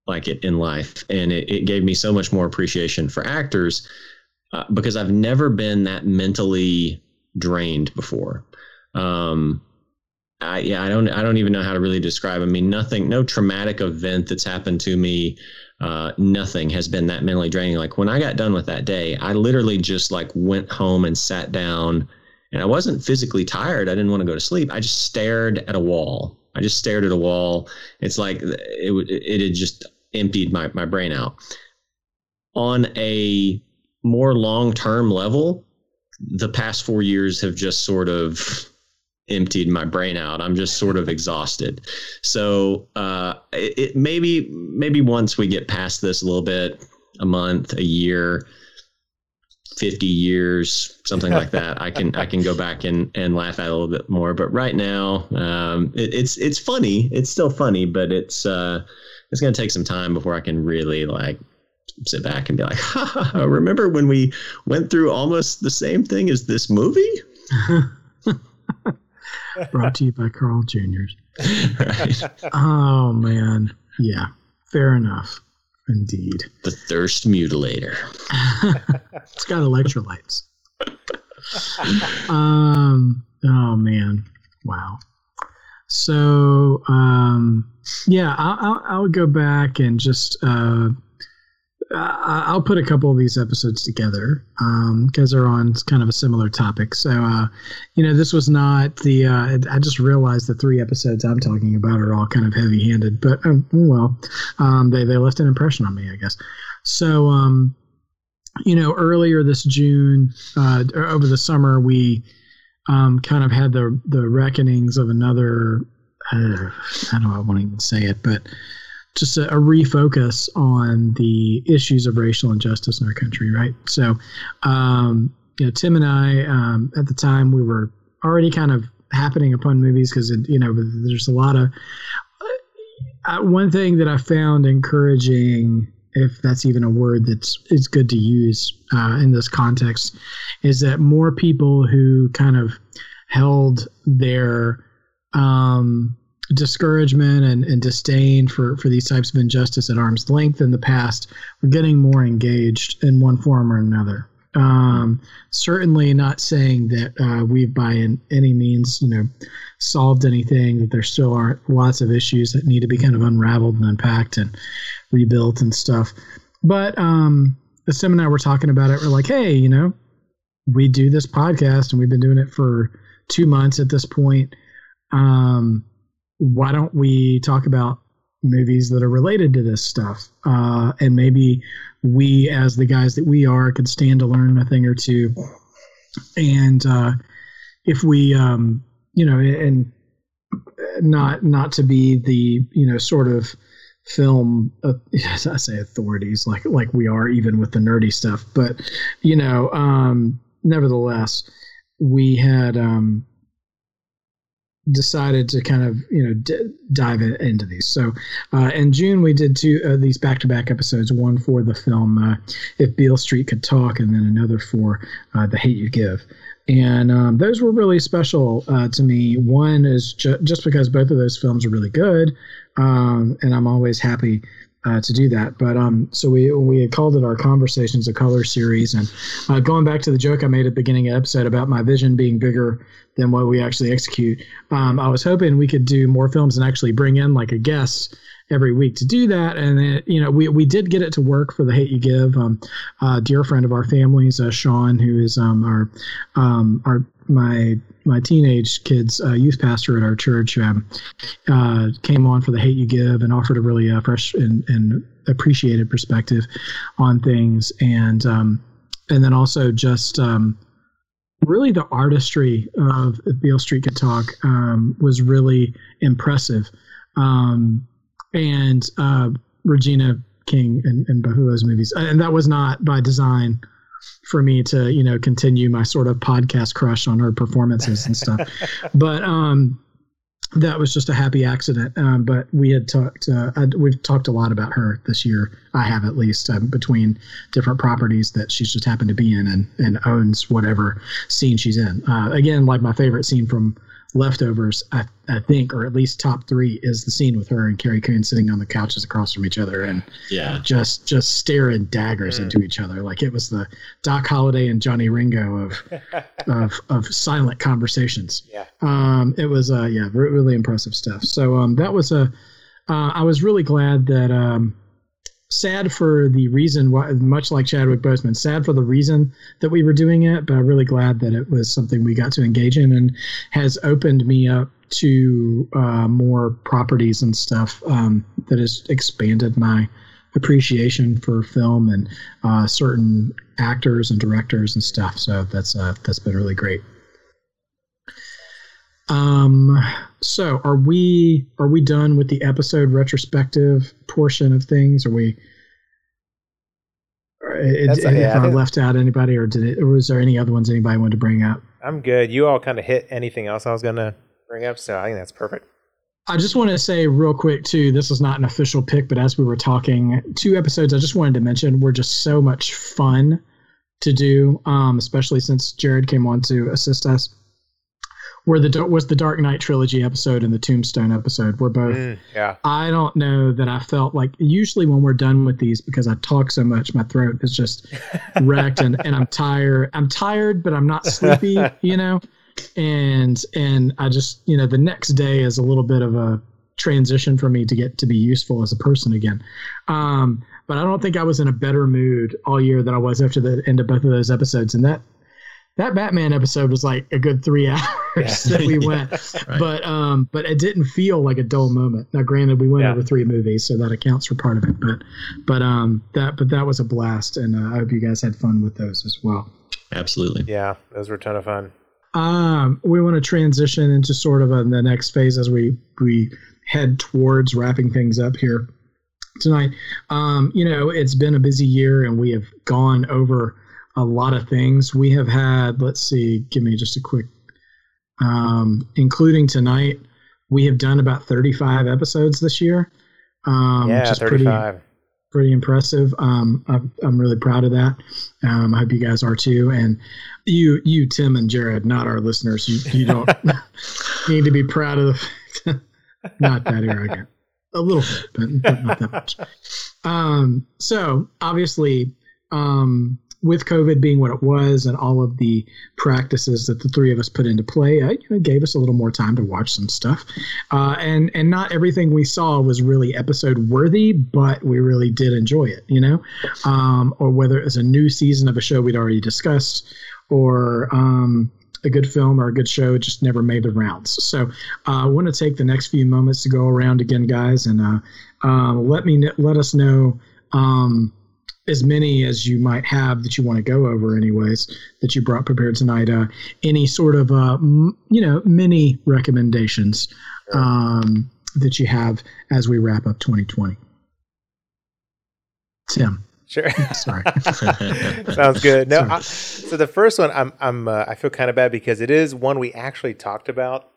like it in life. And it gave me so much more appreciation for actors, because I've never been that mentally drained before. I don't even know how to really describe. I mean, nothing, no traumatic event that's happened to me, nothing has been that mentally draining. Like when I got done with that day, I literally just like went home and sat down, and I wasn't physically tired. I didn't want to go to sleep. I just stared at a wall. It's like it had just emptied my brain out. On a more long-term level, the past 4 years have just sort of emptied my brain out. I'm just sort of exhausted. So it maybe once we get past this a little bit, a month, a year, 50 years, something like that, I can go back and laugh at it a little bit more. But right now, it's funny. It's still funny, but it's going to take some time before I can really like sit back and be like, ha, ha, remember when we went through almost the same thing as this movie? Brought to you by Carl Jr.'s. Right. Oh, man. Yeah. Fair enough. Indeed. The Thirst Mutilator. It's got electrolytes. Oh, man. Wow. So, yeah, I'll go back and just... I'll put a couple of these episodes together because they're on kind of a similar topic. So, you know, this was not the I just realized the three episodes I'm talking about are all kind of heavy-handed. But, they left an impression on me, I guess. So, you know, earlier this June, or over the summer, we kind of had the reckonings of another – I want to even say it, but – just a refocus on the issues of racial injustice in our country, right? So, you know, Tim and I, at the time, we were already kind of happening upon movies because, you know, there's a lot of... one thing that I found encouraging, if that's even a word it's good to use in this context, is that more people who kind of held their... discouragement and disdain for these types of injustice at arm's length in the past, we're getting more engaged in one form or another. Certainly not saying that we've by any means, solved anything, that there still are lots of issues that need to be kind of unraveled and unpacked and rebuilt and stuff. But as Tim and I were talking about it, we're like, hey, we do this podcast and we've been doing it for 2 months at this point. Why don't we talk about movies that are related to this stuff? And maybe we, as the guys that we are, could stand to learn a thing or two. And if we, and not to be the, sort of film, I say authorities like we are even with the nerdy stuff, but, nevertheless, we had decided to kind of, dive into these. So in June, we did two of these back-to-back episodes, one for the film If Beale Street Could Talk, and then another for The Hate U Give. And those were really special to me. One is just because both of those films are really good, and I'm always happy to do that. But so we had called it our Conversations of Color series. And going back to the joke I made at the beginning of the episode about my vision being bigger than what we actually execute, I was hoping we could do more films and actually bring in like a guest every week to do that. And then, we did get it to work for The Hate U Give. A dear friend of our family's, Sean, who is my teenage kid's youth pastor at our church, came on for The Hate U Give and offered a really fresh and appreciated perspective on things. And then also just really the artistry of If Beale Street Could Talk was really impressive. And Regina King and both of those movies. And that was not by design for me to, continue my sort of podcast crush on her performances and stuff. But that was just a happy accident. But we had talked, we've talked a lot about her this year. I have at least between different properties that she's just happened to be in and owns whatever scene she's in. Again, like my favorite scene from Leftovers, I think, or at least top three, is the scene with her and Carrie Coon sitting on the couches across from each other and just staring daggers into each other. Like it was the Doc Holliday and Johnny Ringo of silent conversations. Yeah. It was really impressive stuff. So that was I was really glad that sad for the reason why, much like Chadwick Boseman, sad for the reason that we were doing it, but I'm really glad that it was something we got to engage in and has opened me up to more properties and stuff that has expanded my appreciation for film and certain actors and directors and stuff. So that's been really great. So are we done with the episode retrospective portion of things? Have I left out anybody, or was there any other ones anybody wanted to bring up? I'm good. You all kind of hit anything else I was going to bring up. So I think that's perfect. I just want to say real quick too, this is not an official pick, but as we were talking two episodes, I just wanted to mention, we're just so much fun to do. Especially since Jared came on to assist us. Was the Dark Knight trilogy episode and the Tombstone episode. We're both. I don't know that I felt like usually when we're done with these, because I talk so much, my throat is just wrecked and I'm tired. I'm tired, but I'm not sleepy, And I just, the next day is a little bit of a transition for me to get to be useful as a person again. But I don't think I was in a better mood all year than I was after the end of both of those episodes. And that Batman episode was like a good 3 hours that we went, right. But it didn't feel like a dull moment. Now, granted, we went over three movies, so that accounts for part of it. But that was a blast, and I hope you guys had fun with those as well. Absolutely, yeah, those were a ton of fun. We want to transition into sort of the next phase as we head towards wrapping things up here tonight. It's been a busy year, and we have gone over a lot of things. We have had, let's see, give me just a quick, including tonight, we have done about 35 episodes this year. Which is 35. Pretty impressive. I'm really proud of that. I hope you guys are too. And you, Tim and Jared, not our listeners. You don't need to be proud of the not that arrogant. A little bit, but not that much. So obviously, with COVID being what it was and all of the practices that the three of us put into play, gave us a little more time to watch some stuff. And not everything we saw was really episode worthy, but we really did enjoy it, or whether it was a new season of a show we'd already discussed or a good film or a good show just never made the rounds. So I want to take the next few moments to go around again, guys, and let us know as many as you might have that you want to go over anyways, that you brought prepared tonight, any sort of, mini recommendations that you have as we wrap up 2020. Tim. Sure. Sorry. Sounds good. No, so the first one, I feel kind of bad because it is one we actually talked about.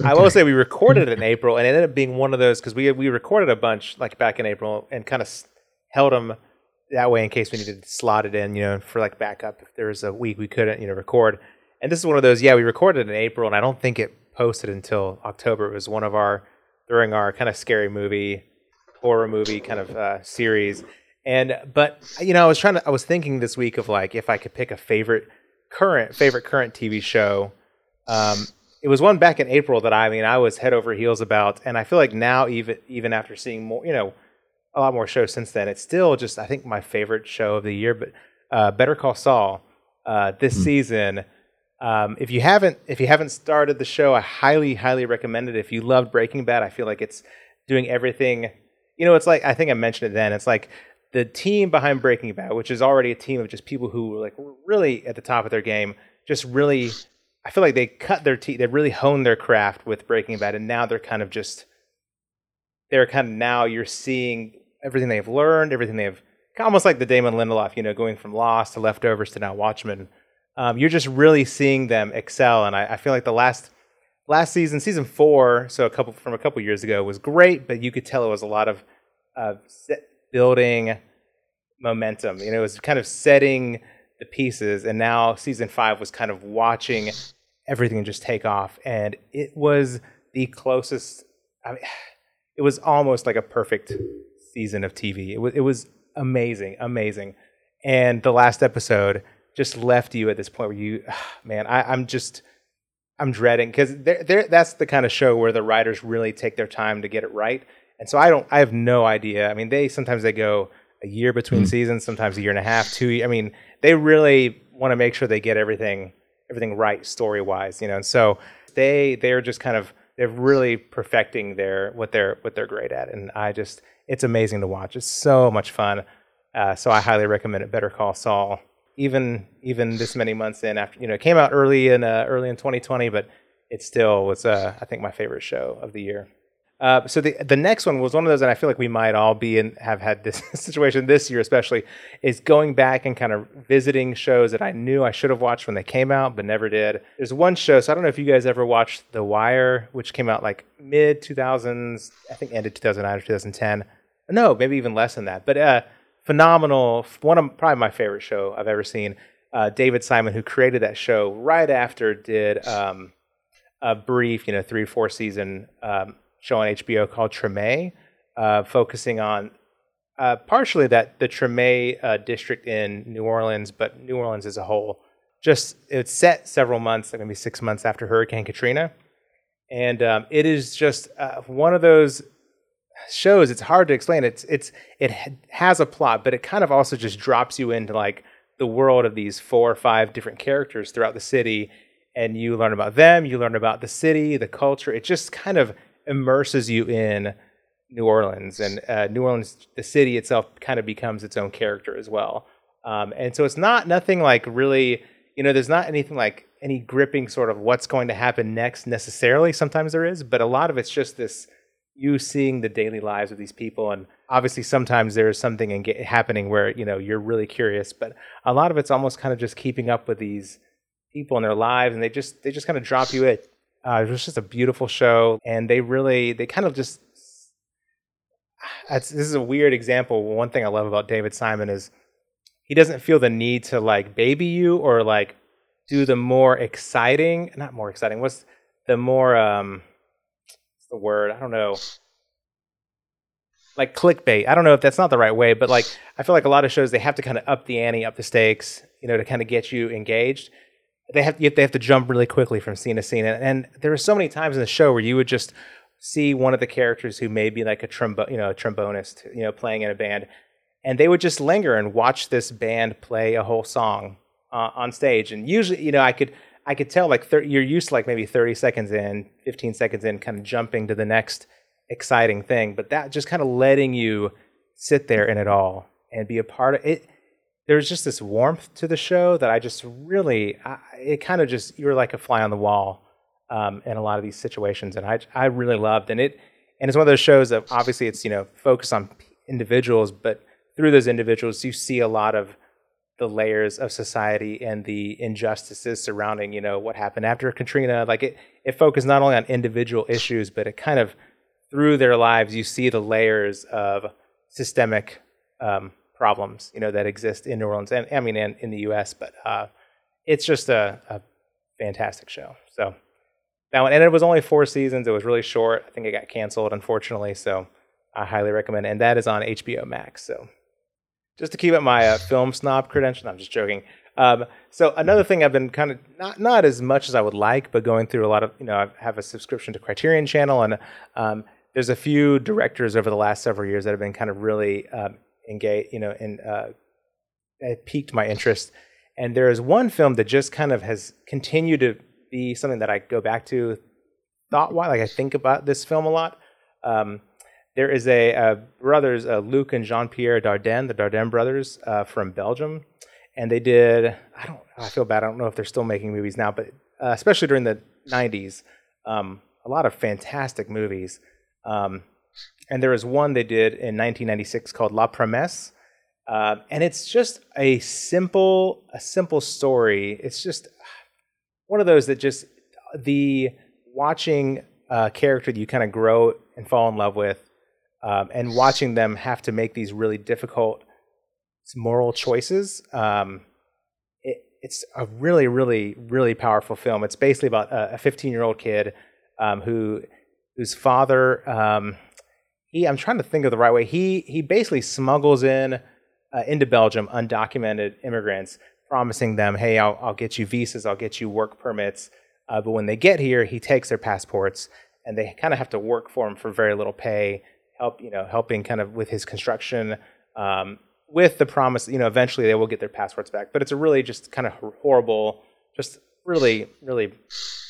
Okay. I will say we recorded it in April, and it ended up being one of those because we recorded a bunch like back in April and kind of held them that way in case we needed to slot it in, for like backup if there was a week we couldn't, record. And this is one of those. Yeah, we recorded it in April, and I don't think it posted until October. It was one of our during our kind of scary movie, horror movie kind of series. But I was thinking this week of like if I could pick a favorite current TV show. It was one back in April that I was head over heels about, and I feel like now even after seeing more, a lot more shows since then, it's still just I think my favorite show of the year. But Better Call Saul this season. If you haven't started the show, I highly recommend it. If you loved Breaking Bad, I feel like it's doing everything. It's like I think I mentioned it then. It's like the team behind Breaking Bad, which is already a team of just people who were like really at the top of their game, just really, I feel like they cut their teeth. They really honed their craft with Breaking Bad. And now now you're seeing everything they've learned, everything they've almost like the Damon Lindelof, going from Lost to Leftovers to now Watchmen. You're just really seeing them excel. And I feel like the last season 4, so a couple years ago was great, but you could tell it was a lot of, building momentum. It was kind of setting the pieces, and now season 5 was kind of watching everything just take off, and it was the closest. It was almost like a perfect season of TV. It was amazing, and the last episode just left you at this point where you, man, I'm dreading because that's the kind of show where the writers really take their time to get it right. And so I have no idea. Sometimes they go a year between seasons, sometimes a year and a half, 2 years. They really want to make sure they get everything right story-wise, And so they're just kind of, they're really perfecting what they're great at. And it's amazing to watch. It's so much fun. So I highly recommend it. Better Call Saul. Even this many months in after, it came out early in 2020, but it still was, I think my favorite show of the year. So the next one was one of those, and I feel like we might all be and have had this situation this year especially, is going back and kind of visiting shows that I knew I should have watched when they came out but never did. There's one show, so I don't know if you guys ever watched The Wire, which came out like mid-2000s, I think ended 2009 or 2010. No, maybe even less than that. But phenomenal, probably my favorite show I've ever seen. David Simon, who created that show right after, did a brief 3 or 4 season show on HBO called Tremé, focusing on partially the Tremé district in New Orleans, but New Orleans as a whole. Just it's set several months, like maybe 6 months after Hurricane Katrina, and it is just one of those shows. It's hard to explain. It has a plot, but it kind of also just drops you into like the world of these 4 or 5 different characters throughout the city, and you learn about them. You learn about the city, the culture. It just kind of immerses you in New Orleans, and New Orleans, the city itself, kind of becomes its own character as well. And so it's nothing like really, there's not anything like any gripping sort of what's going to happen next necessarily. Sometimes there is, but a lot of it's just this, you seeing the daily lives of these people. And obviously sometimes there's something happening where, you're really curious, but a lot of it's almost kind of just keeping up with these people and their lives. And they just kind of drop you in. It was just a beautiful show, and this is a weird example. One thing I love about David Simon is he doesn't feel the need to like baby you or like do the more exciting, not more exciting, what's the more, what's the word? I don't know. like clickbait. I don't know if that's not the right way, but like I feel like a lot of shows, they have to kind of up the ante, up the stakes, you know, to kind of get you engaged. They have to jump really quickly from scene to scene. And there were so many times in the show where you would just see one of the characters who may be like a trombonist, you know, playing in a band, and they would just linger and watch this band play a whole song on stage. And usually, you know, I could tell like you're used to like maybe 30 seconds in, 15 seconds in, kind of jumping to the next exciting thing. But that just kind of letting you sit there in it all and be a part of it. There's just this warmth to the show that you were like a fly on the wall in a lot of these situations. And I really loved and it's one of those shows that obviously it's, you know, focused on individuals, but through those individuals, you see a lot of the layers of society and the injustices surrounding, you know, what happened after Katrina. Like it focused not only on individual issues, but it kind of through their lives, you see the layers of systemic problems, you know, that exist in New Orleans and I mean, in the US, but it's just a fantastic show. So that one, and it was only 4 seasons. It was really short. I think it got canceled, unfortunately. So I highly recommend it. And that is on HBO Max. So just to keep up my film snob credential, I'm just joking. So another thing I've been kind of not as much as I would like, but going through a lot of, you know, I have a subscription to Criterion Channel, and there's a few directors over the last several years that have been kind of really engaged, you know, and it piqued my interest. And there is one film that just kind of has continued to be something that I go back to thought-wise. Like I think about this film a lot. There is a brothers, Luc and Jean-Pierre Dardenne, the Dardenne brothers from Belgium. And they did, I feel bad. I don't know if they're still making movies now, but especially during the 90s, a lot of fantastic movies. And there was one they did in 1996 called La Promesse. And it's just a simple story. It's just one of those that just the watching character that you kind of grow and fall in love with. And watching them have to make these really difficult moral choices, it's a really, really, really powerful film. It's basically about a 15-year-old kid whose father, I'm trying to think of the right way. He basically smuggles into Belgium undocumented immigrants, promising them, "Hey, I'll get you visas, I'll get you work permits." But when they get here, he takes their passports, and they kind of have to work for him for very little pay. Helping kind of with his construction, with the promise, you know, eventually they will get their passports back. But it's a really just kind of horrible, just really, really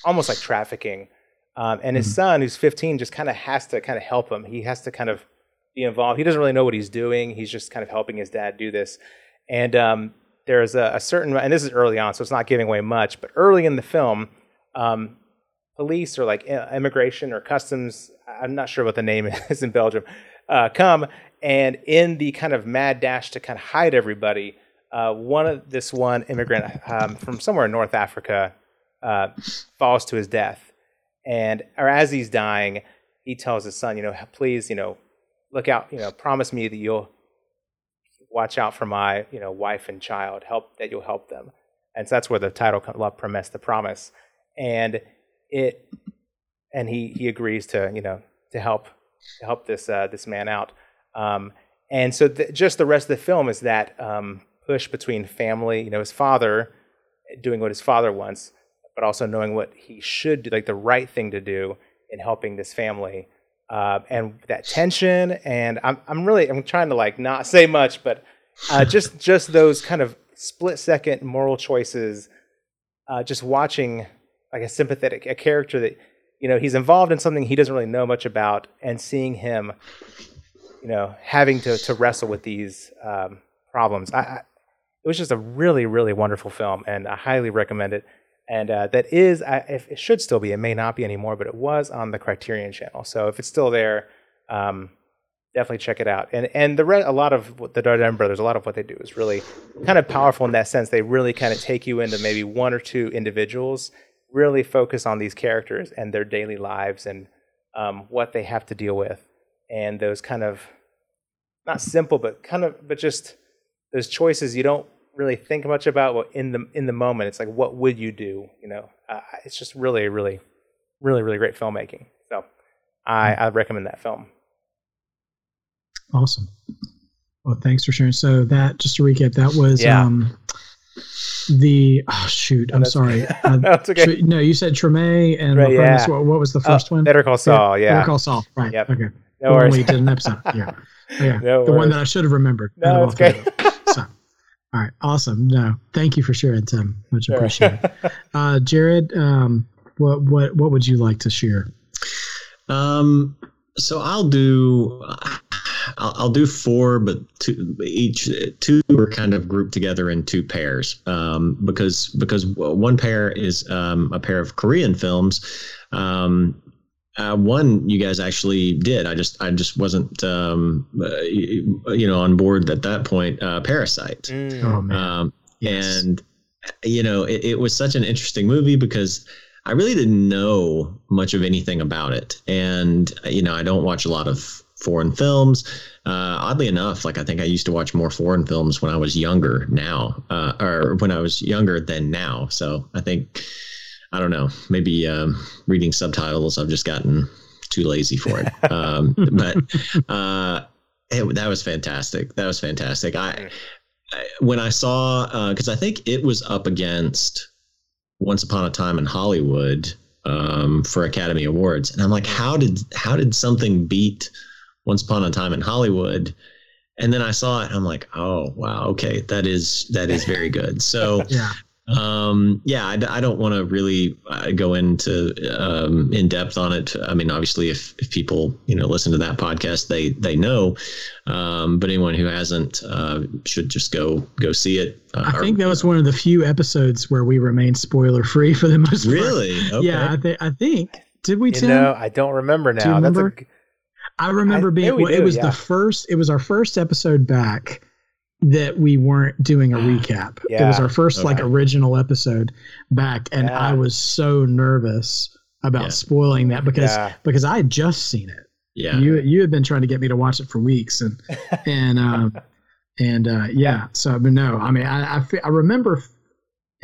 almost like trafficking. And his son, who's 15, just kind of has to kind of help him. He has to kind of be involved. He doesn't really know what he's doing. He's just kind of helping his dad do this. And there's a certain, and this is early on, so it's not giving away much, but early in the film, police or like immigration or customs, I'm not sure what the name is in Belgium, come, and in the kind of mad dash to kind of hide everybody, one immigrant from somewhere in North Africa falls to his death. Or as he's dying, he tells his son, you know, "Please, you know, look out, you know, promise me that you'll watch out for my, you know, wife and child, that you'll help them." And so that's where the title comes, La Promesse, the promise. And he agrees to, you know, to help this man out. And so just the rest of the film is that push between family, you know, his father doing what his father wants, but also knowing what he should do, like the right thing to do in helping this family, and that tension. And I'm trying to like not say much, but just those kind of split-second moral choices. Just watching like a character that, you know, he's involved in something he doesn't really know much about, and seeing him, you know, having to wrestle with these problems. It was just a really, really wonderful film, and I highly recommend it. And if it should still be, it may not be anymore, but it was on the Criterion Channel. So if it's still there, definitely check it out. And a lot of what the Dardenne brothers, a lot of what they do is really kind of powerful in that sense. They really kind of take you into maybe one or two individuals, really focus on these characters and their daily lives and what they have to deal with. And those kind of, not simple, but kind of, but just those choices you don't really think much about. Well, in the moment, it's like, what would you do? You know, it's just really, really, really, really great filmmaking. So I recommend that film. Awesome. Well, thanks for sharing. So that, just to recap, that was the I'm sorry. No, it's okay. No, you said Tremé and right, yeah. What was the first one? Better Call Saul. Yeah. Better Call Saul. Right. Yep. Okay. No worries. We did an episode. Yeah. Yeah. No the worries. One that I should have remembered. No, it's okay. So. All right. Awesome. No, thank you for sharing, Tim. Much appreciated. Jared, what would you like to share? So I'll do four, but two are kind of grouped together in two pairs, because one pair is a pair of Korean films. One you guys actually did. I just wasn't on board at that point. Parasite. Oh, man. Yes. And it was such an interesting movie because I really didn't know much of anything about it, and I don't watch a lot of foreign films. Oddly enough, I think I used to watch more foreign films when I was younger than now. So I think, I don't know, maybe reading subtitles, I've just gotten too lazy for it. That was fantastic. When I saw, because I think it was up against Once Upon a Time in Hollywood for Academy Awards, and I'm like, how did something beat Once Upon a Time in Hollywood? And then I saw it and I'm like, oh, wow. Okay. That is very good. So, I don't want to really go into in depth on it. I mean, obviously if people, listen to that podcast, they know, but anyone who hasn't should just go see it. I think that was one of the few episodes where we remained spoiler free for the most part. Really? Okay. Yeah. I think, did we, Tim? No, I don't remember now. Do you remember? I remember the first. It was our first episode back that we weren't doing a recap. Yeah. It was our first original episode back, and I was so nervous about spoiling that because I had just seen it. Yeah, you had been trying to get me to watch it for weeks, and. So, but no, I remember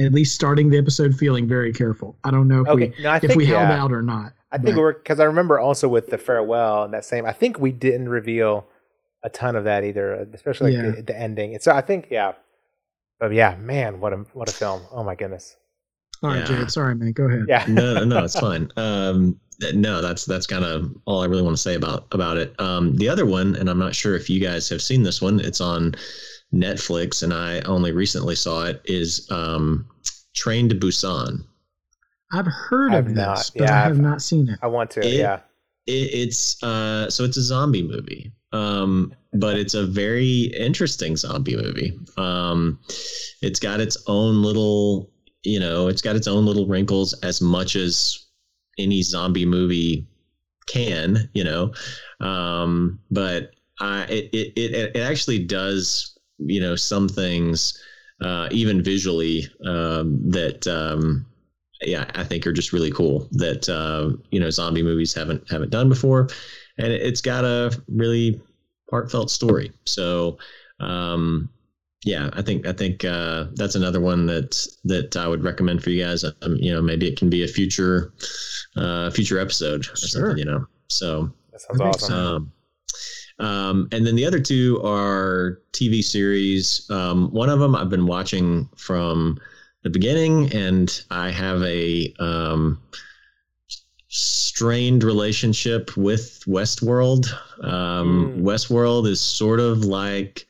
at least starting the episode feeling very careful. I don't know if we held out or not. I think because I remember also with the farewell and that same, I think we didn't reveal a ton of that either, especially the ending. And so I think, but man, what a film. Oh my goodness. All right, Jared, sorry, man, go ahead. Yeah. No, it's fine. No, that's kind of all I really want to say about it. The other one, and I'm not sure if you guys have seen this one, it's on Netflix and I only recently saw it, is Train to Busan. I've heard of this, but I have not seen it. I want to, It's so it's a zombie movie, but it's a very interesting zombie movie. It's got its own little, wrinkles as much as any zombie movie can, but it actually does, some things, even visually, that, I think are just really cool that, zombie movies haven't done before, and it's got a really heartfelt story. So, I think that's another one that I would recommend for you guys. Maybe it can be a future episode, or something, so that sounds awesome. And then the other two are TV series. One of them I've been watching from the beginning, and I have a strained relationship with Westworld. Westworld is sort of like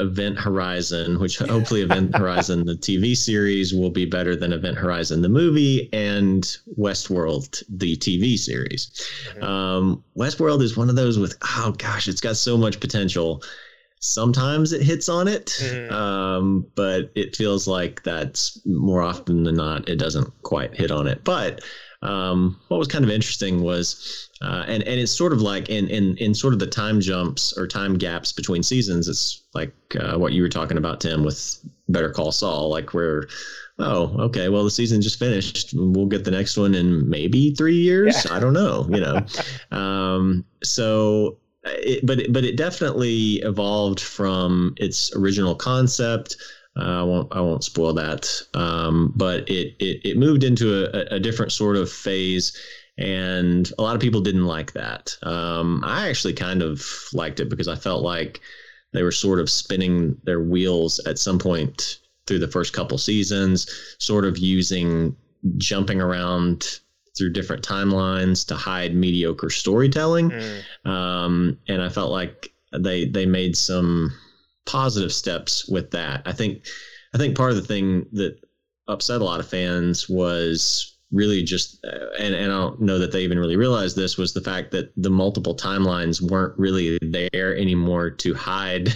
Event Horizon, which hopefully Event Horizon, the TV series, will be better than Event Horizon, the movie, and Westworld, the TV series. Westworld is one of those with, oh gosh, it's got so much potential. Sometimes it hits on it, but it feels like that's more often than not, it doesn't quite hit on it. But what was kind of interesting was, and it's sort of like in sort of the time jumps or time gaps between seasons, it's like what you were talking about, Tim, with Better Call Saul, like where, oh, okay, well, the season just finished. We'll get the next one in maybe 3 years. Yeah. I don't know, so... But it definitely evolved from its original concept. I won't spoil that. But it moved into a different sort of phase, And a lot of people didn't like that. I actually kind of liked it because I felt like they were sort of spinning their wheels at some point through the first couple seasons, sort of jumping around through different timelines to hide mediocre storytelling. And I felt like they made some positive steps with that. I think part of the thing that upset a lot of fans was really just, and I don't know that they even really realized this, was the fact that the multiple timelines weren't really there anymore to hide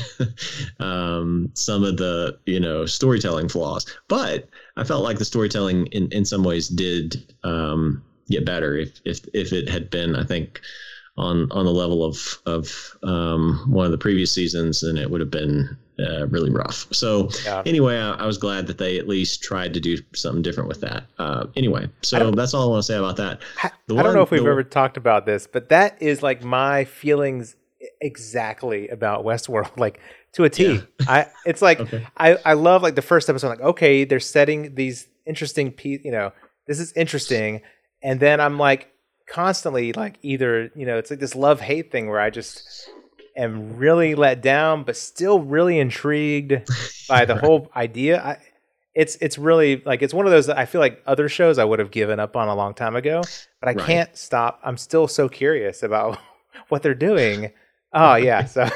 some of the, storytelling flaws. But I felt like the storytelling in some ways did get better if it had been, I think, on the level of one of the previous seasons, then it would have been really rough. So anyway, I was glad that they at least tried to do something different with that. Anyway, so that's all I want to say about that. I don't know if we've ever talked about this, but that is like my feelings exactly about Westworld, like to a T. Yeah. It's like, okay. I love like the first episode, like, okay, they're setting these interesting pieces, this is interesting. And then I'm like constantly like either, it's like this love-hate thing where I just am really let down, but still really intrigued by the whole idea. It's really like, it's one of those that I feel like other shows I would have given up on a long time ago, but I can't stop. I'm still so curious about what they're doing. Oh yeah. So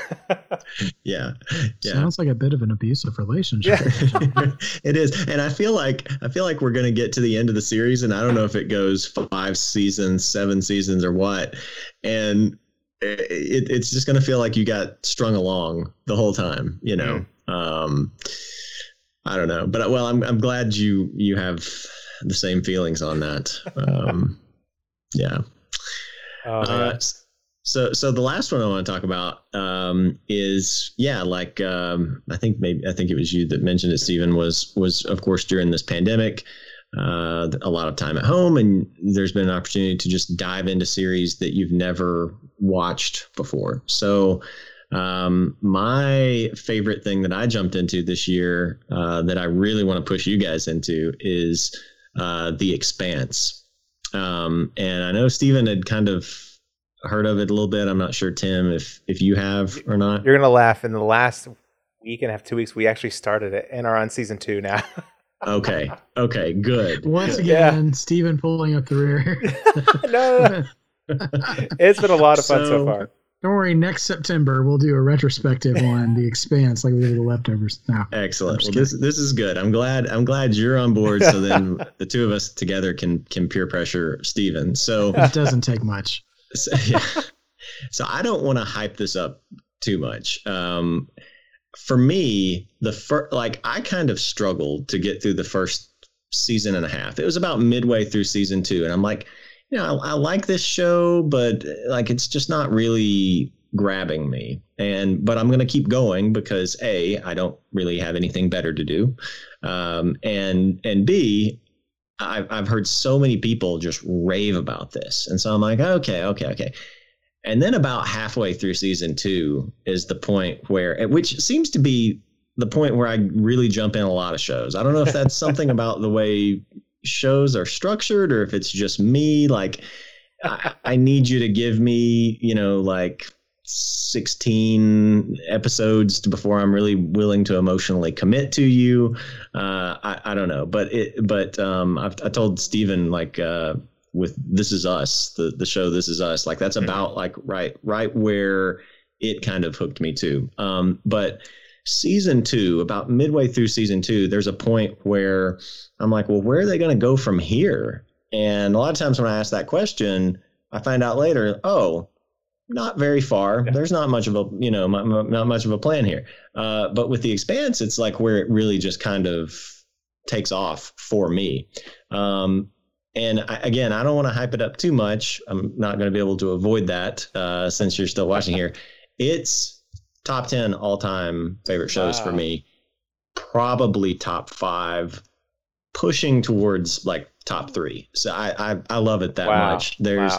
yeah. Sounds like a bit of an abusive relationship. Yeah. It is. And I feel like we're going to get to the end of the series, and I don't know if it goes 5 seasons, 7 seasons or what. And it's just going to feel like you got strung along the whole time, I don't know, but well, I'm glad you have the same feelings on that. Yeah. So the last one I want to talk about is I think it was you that mentioned it, Stephen, was of course during this pandemic, a lot of time at home, and there's been an opportunity to just dive into series that you've never watched before. So my favorite thing that I jumped into this year that I really want to push you guys into is The Expanse. And I know Stephen had kind of heard of it a little bit. I'm not sure, Tim, if you have or not. You're going to laugh. In the last week and a half, 2 weeks, we actually started it and are on season 2 now. Okay, good. Once again, Stephen pulling up the rear. No. It's been a lot of fun so far. Don't worry, next September we'll do a retrospective on The Expanse like we did The Leftovers. No, excellent. Well, this is good. I'm glad you're on board, so then the two of us together can peer pressure Stephen. So it doesn't take much. So I don't want to hype this up too much. For me, I kind of struggled to get through the first season and a half. It was about midway through season 2, and I'm like, I like this show, but like it's just not really grabbing me. But I'm gonna keep going because A, I don't really have anything better to do, and B, I've heard so many people just rave about this, and so I'm like, okay. And then about halfway through season 2 is the point which seems to be the point where I really jump in a lot of shows. I don't know if that's something about the way shows are structured or if it's just me. Like, I need you to give me, 16 episodes before I'm really willing to emotionally commit to you. I don't know, but I told Stephen with This Is Us, the show This Is Us, like that's about like right where it kind of hooked me too. But season 2, about midway through season 2, there's a point where I'm like, well, where are they going to go from here? And a lot of times when I ask that question, I find out later, oh, not very far. Yeah. There's not much of a, not much of a plan here. But with The Expanse, it's like where it really just kind of takes off for me. And again, I don't want to hype it up too much. I'm not going to be able to avoid that since you're still watching here. It's top 10 all-time favorite shows for me. Probably top 5, pushing towards like top 3. So I love it that much. There's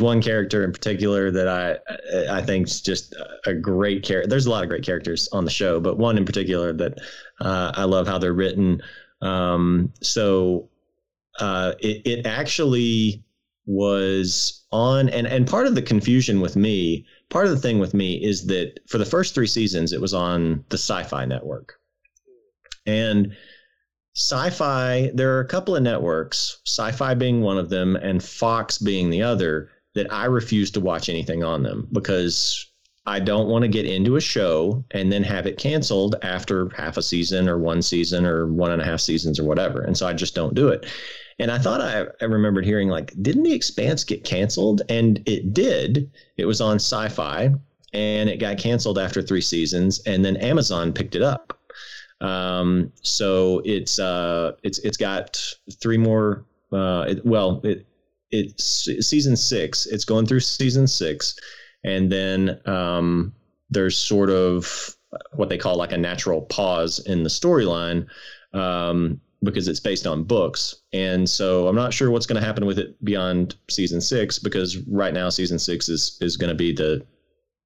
one character in particular that I think is just a great character. There's a lot of great characters on the show, but one in particular that I love how they're written. It actually was on, and part of the confusion with me, part of the thing with me is that for the first three seasons, it was on the Sci-Fi Network. And Sci-Fi, there are a couple of networks, Sci-Fi being one of them and Fox being the other, that I refuse to watch anything on them because I don't want to get into a show and then have it canceled after half a season or one season or 1.5 seasons or whatever. And so I just don't do it. And I thought I remembered hearing, like, didn't The Expanse get canceled? And it did. It was on Sci-Fi and it got canceled after 3 seasons. And then Amazon picked it up. So it's got 3 more, it's season 6, it's going through season 6. And then there's sort of what they call like a natural pause in the storyline because it's based on books. And so I'm not sure what's going to happen with it beyond season 6, because right now season 6 is going to be the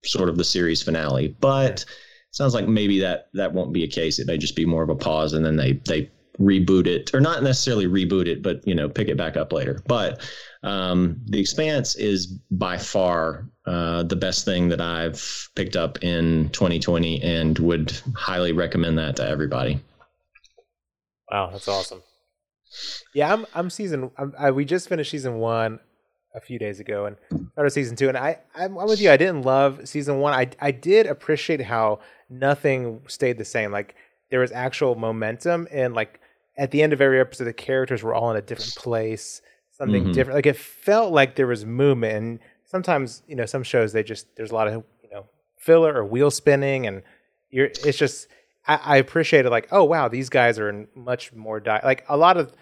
sort of the series finale. But it sounds like maybe that won't be a case. It may just be more of a pause, and then they reboot it, or not necessarily reboot it, but, you know, pick it back up later. But The Expanse is by far the best thing that I've picked up in 2020, and would highly recommend that to everybody. Wow, that's awesome. Yeah, we just finished season 1 a few days ago and started season 2, and I'm with you. I didn't love season 1. I did appreciate how nothing stayed the same. Like, there was actual momentum, and like at the end of every episode, the characters were all in a different place. Something different. Like, it felt like there was movement. And sometimes, you know, some shows, there's a lot of, you know, filler or wheel spinning, and it's just, I appreciate it. Like, oh wow, these guys are in much more like a lot of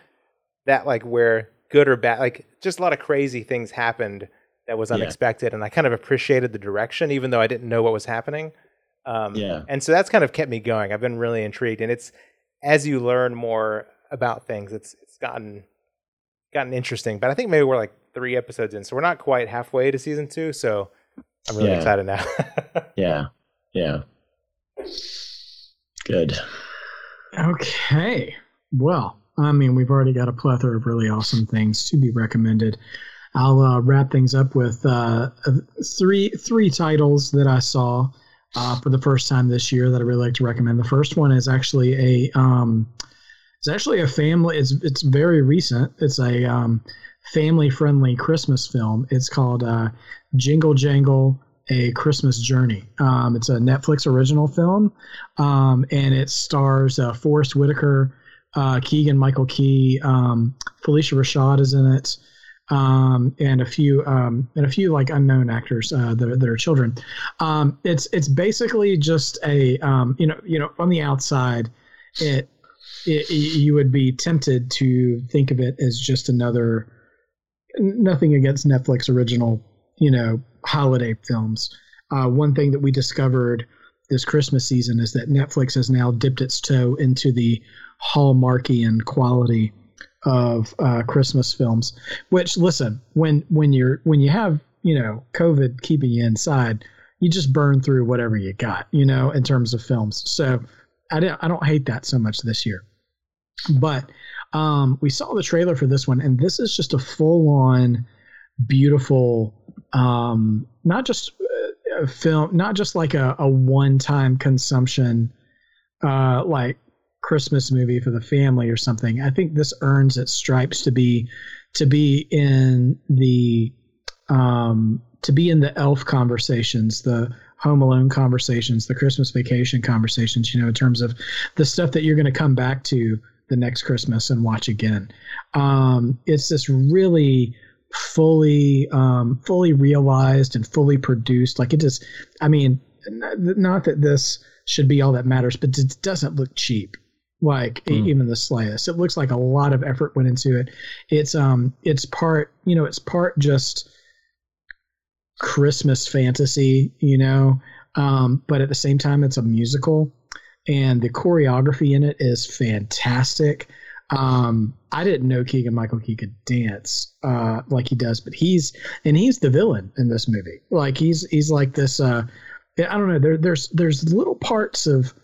that, like where good or bad, like just a lot of crazy things happened that was unexpected. Yeah. And I kind of appreciated the direction, even though I didn't know what was happening. And so that's kind of kept me going. I've been really intrigued, and it's, as you learn more about things, it's gotten interesting. But I think maybe we're like 3 episodes in, so we're not quite halfway to season 2, so I'm really excited now. yeah good. Okay, well, I mean, we've already got a plethora of really awesome things to be recommended. I'll wrap things up with three titles that I saw for the first time this year that I really like to recommend. The first one is actually a family. It's very recent. It's a family-friendly Christmas film. It's called Jingle Jangle: A Christmas Journey. It's a Netflix original film, and it stars Forrest Whitaker, Keegan-Michael Key, Felicia Rashad is in it, and a few like unknown actors that are children. It's basically just a you know on the outside it. You would be tempted to think of it as just another, nothing against Netflix original, you know, holiday films. One thing that we discovered this Christmas season is that Netflix has now dipped its toe into the Hallmarkian quality of Christmas films. Which, listen, when you have you know, COVID keeping you inside, you just burn through whatever you got, you know, in terms of films. So I don't hate that so much this year. But we saw the trailer for this one, and this is just a full-on, beautiful, not just a film, not just like a one-time consumption, like Christmas movie for the family or something. I think this earns its stripes to be in the Elf conversations, the Home Alone conversations, the Christmas Vacation conversations, you know, in terms of the stuff that you're going to come back to the next Christmas and watch again. It's this really fully realized and fully produced. Like, it just, I mean, not that this should be all that matters, but it doesn't look cheap. Like even the slightest. It looks like a lot of effort went into it. It's part just Christmas fantasy, you know, but at the same time, it's a musical, and the choreography in it is fantastic. I didn't know Keegan-Michael Key could dance like he does, but he's the villain in this movie. Like, he's like this. I don't know. There's little parts of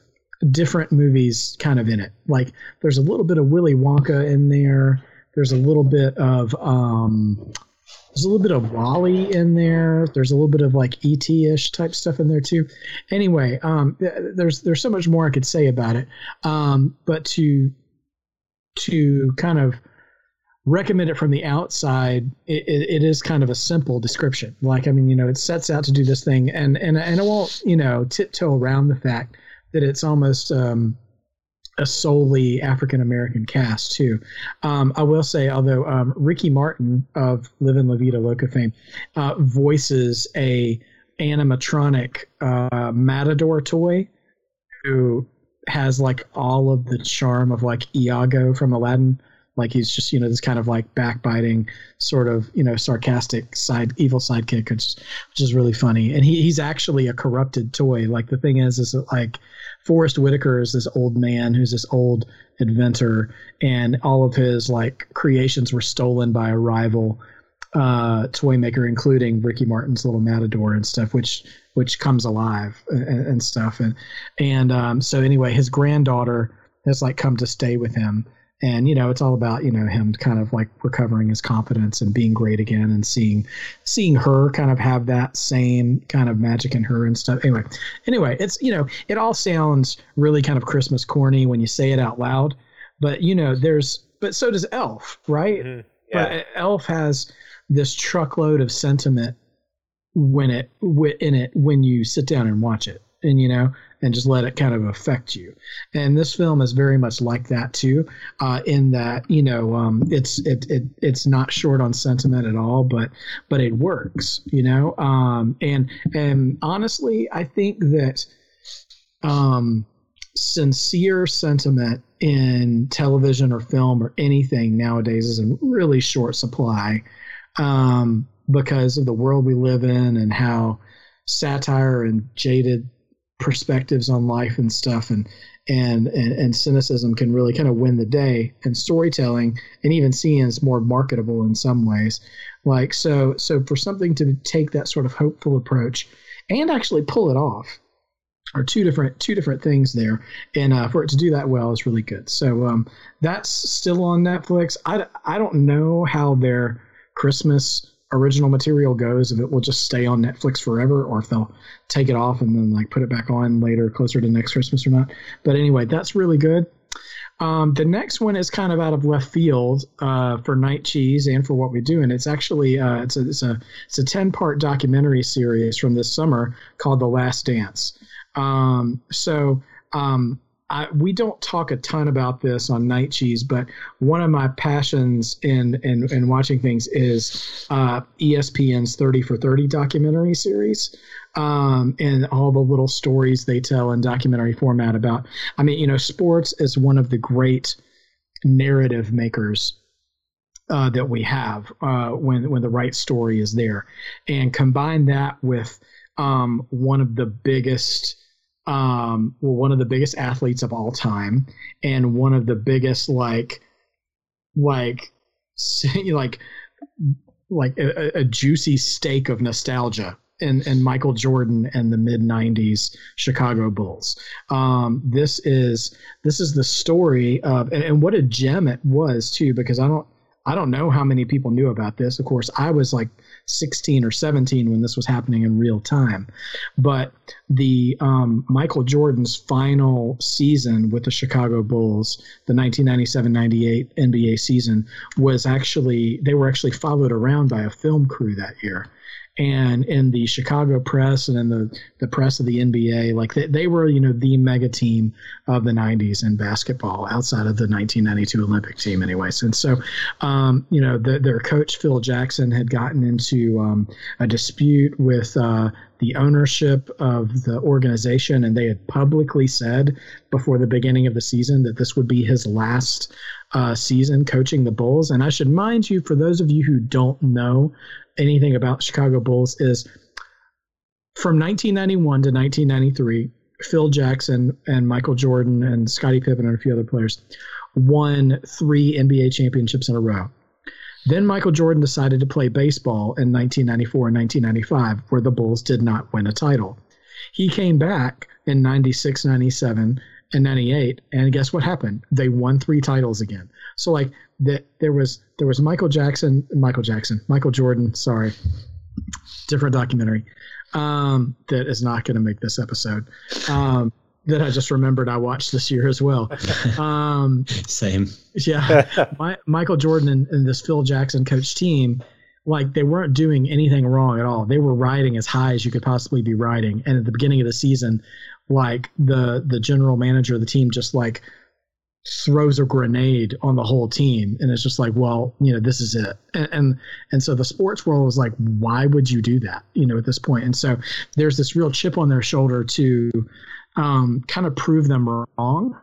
different movies kind of in it. Like, there's a little bit of Willy Wonka in there. There's a little bit of There's a little bit of Wall-E in there. There's a little bit of like E.T.-ish type stuff in there too. Anyway, there's so much more I could say about it. But to kind of recommend it from the outside, it is kind of a simple description. Like, I mean, you know, it sets out to do this thing, and it won't, you know, tiptoe around the fact that it's almost a solely African-American cast too. I will say, although Ricky Martin of Live in La Vida Loca fame voices a animatronic matador toy who has like all of the charm of like Iago from Aladdin. Like he's just, you know, this kind of like backbiting sort of, you know, sarcastic evil sidekick, which is really funny. And he's actually a corrupted toy. Like the thing is that like Forrest Whitaker is this old man who's this old inventor, and all of his like creations were stolen by a rival toy maker, including Ricky Martin's little matador and stuff, which comes alive and stuff. And so anyway, his granddaughter has like come to stay with him. And, you know, it's all about, you know, him kind of like recovering his confidence and being great again, and seeing her kind of have that same kind of magic in her and stuff. Anyway, it's, you know, it all sounds really kind of Christmas corny when you say it out loud. But, you know, but so does Elf, right? Mm-hmm. Yeah. But Elf has this truckload of sentiment when you sit down and watch it. And, you know, and just let it kind of affect you. And this film is very much like that too, in that, you know, it's not short on sentiment at all, but it works, you know? And honestly, I think that sincere sentiment in television or film or anything nowadays is in really short supply, because of the world we live in and how satire and jaded perspectives on life and stuff and cynicism can really kind of win the day, and storytelling and even seeing is more marketable in some ways. Like, so for something to take that sort of hopeful approach and actually pull it off are two different things there. And for it to do that well is really good. So that's still on Netflix. I don't know how their Christmas original material goes, if it will just stay on Netflix forever or if they'll take it off and then like put it back on later closer to next Christmas or not. But anyway, that's really good. The next one is kind of out of left field for Night Cheese and for What We Do, and it's actually it's a 10-part documentary series from this summer called The Last Dance. We don't talk a ton about this on Night Cheese, but one of my passions in watching things is ESPN's 30 for 30 documentary series, and all the little stories they tell in documentary format about, I mean, you know, sports is one of the great narrative makers that we have when the right story is there. And combine that with one of the biggest athletes of all time, and one of the biggest like a juicy steak of nostalgia and Michael Jordan and the mid-90s Chicago Bulls. This is the story of, and what a gem it was too, because I don't know how many people knew about this. Of course, I was like 16 or 17 when this was happening in real time. But the Michael Jordan's final season with the Chicago Bulls, the 1997-98 NBA season, they were actually followed around by a film crew that year. And in the Chicago press and in the press of the NBA, like they were, you know, the mega team of the 90s in basketball outside of the 1992 Olympic team anyways. And so, you know, their coach, Phil Jackson, had gotten into a dispute with the ownership of the organization, and they had publicly said before the beginning of the season that this would be his last season coaching the Bulls. And I should mind you, for those of you who don't know anything about Chicago Bulls, is from 1991 to 1993, Phil Jackson and Michael Jordan and Scottie Pippen and a few other players won 3 NBA championships in a row. Then Michael Jordan decided to play baseball in 1994 and 1995, where the Bulls did not win a title. He came back in 96, 97, in 98, and guess what happened? They won 3 titles again. So like that, there was Michael Jordan, sorry, different documentary that is not going to make this episode, that I just remembered I watched this year as well. Same. Yeah. Michael Jordan and this Phil Jackson coach team, like, they weren't doing anything wrong at all. They were riding as high as you could possibly be riding. And at the beginning of the season, like, the general manager of the team just, like, throws a grenade on the whole team. And it's just like, well, you know, this is it. And so the sports world was like, why would you do that, you know, at this point? And so there's this real chip on their shoulder to kind of prove them wrong,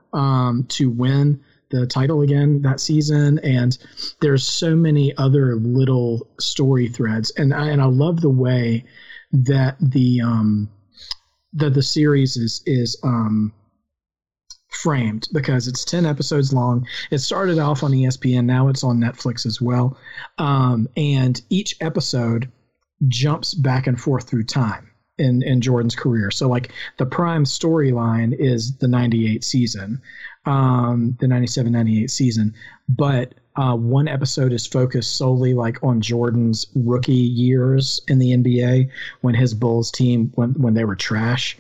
to win the title again that season. And there's so many other little story threads, and I love the way that the series is framed, because it's 10 episodes long. It started off on ESPN, now it's on Netflix as well, and each episode jumps back and forth through time in Jordan's career. So like the prime storyline is the 98 season, the 97-98 season, but one episode is focused solely like on Jordan's rookie years in the NBA, when his Bulls team, when they were trash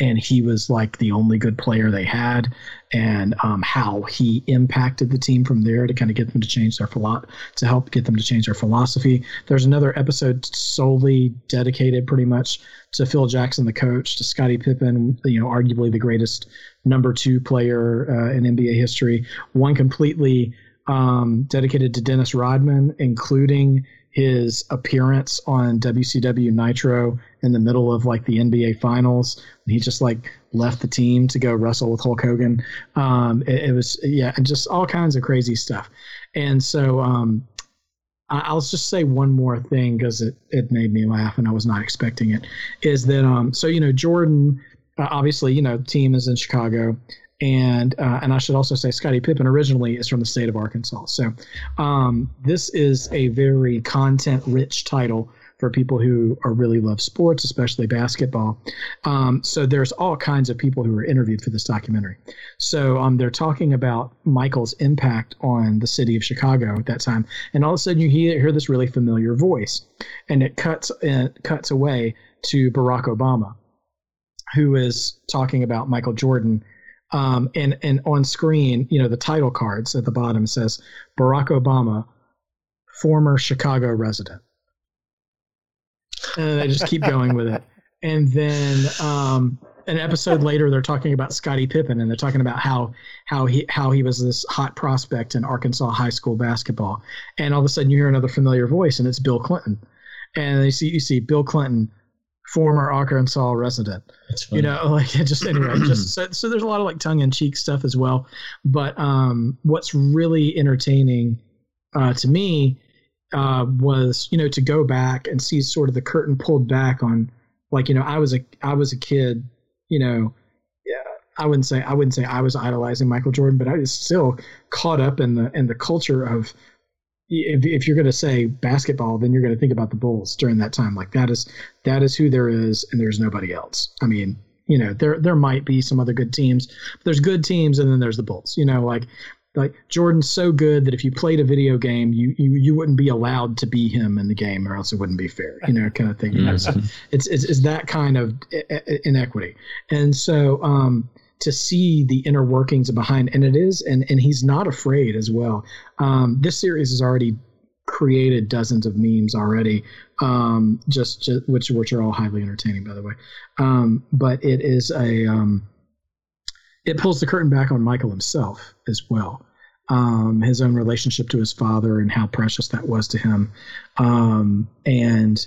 and he was like the only good player they had, and how he impacted the team from there to kind of get them to change their to help get them to change their philosophy. There's another episode solely dedicated pretty much to Phil Jackson, the coach, to Scottie Pippen, you know, arguably the greatest number 2 player in NBA history. One completely dedicated to Dennis Rodman, including his appearance on WCW Nitro in the middle of like the NBA finals. He just like left the team to go wrestle with Hulk Hogan. It was, yeah. And just all kinds of crazy stuff. And so I'll just say one more thing, cause it made me laugh and I was not expecting it, is that, so, you know, Jordan, obviously, you know, team is in Chicago. And I should also say Scottie Pippen originally is from the state of Arkansas. So this is a very content-rich title for people who really love sports, especially basketball. So there's all kinds of people who were interviewed for this documentary. So they're talking about Michael's impact on the city of Chicago at that time. And all of a sudden you hear this really familiar voice, and it cuts away to Barack Obama, who is talking about Michael Jordan. And on screen, you know, the title cards at the bottom says Barack Obama, former Chicago resident. And they just keep going with it. And then an episode later, they're talking about Scottie Pippen, and they're talking about how he was this hot prospect in Arkansas high school basketball. And all of a sudden you hear another familiar voice, and it's Bill Clinton. And you see Bill Clinton, former Arkansas resident. That's funny. You know, like it just, anyway, so there's a lot of like tongue in cheek stuff as well. But what's really entertaining to me was, you know, to go back and see sort of the curtain pulled back on, like, you know, I was a kid, you know, I wouldn't say I was idolizing Michael Jordan, but I was still caught up in the culture of, if you're going to say basketball, then you're going to think about the Bulls during that time. Like that is who there is, and there's nobody else. I mean, you know, there might be some other good teams, but there's good teams, and then there's the Bulls. You know, like Jordan's so good that if you played a video game, you wouldn't be allowed to be him in the game, or else it wouldn't be fair. You know, kind of thing. You know, so it's that kind of inequity, and so. To see the inner workings behind, and it is, and he's not afraid as well. This series has already created dozens of memes already, which are all highly entertaining, by the way. But it is it pulls the curtain back on Michael himself as well, his own relationship to his father and how precious that was to him, and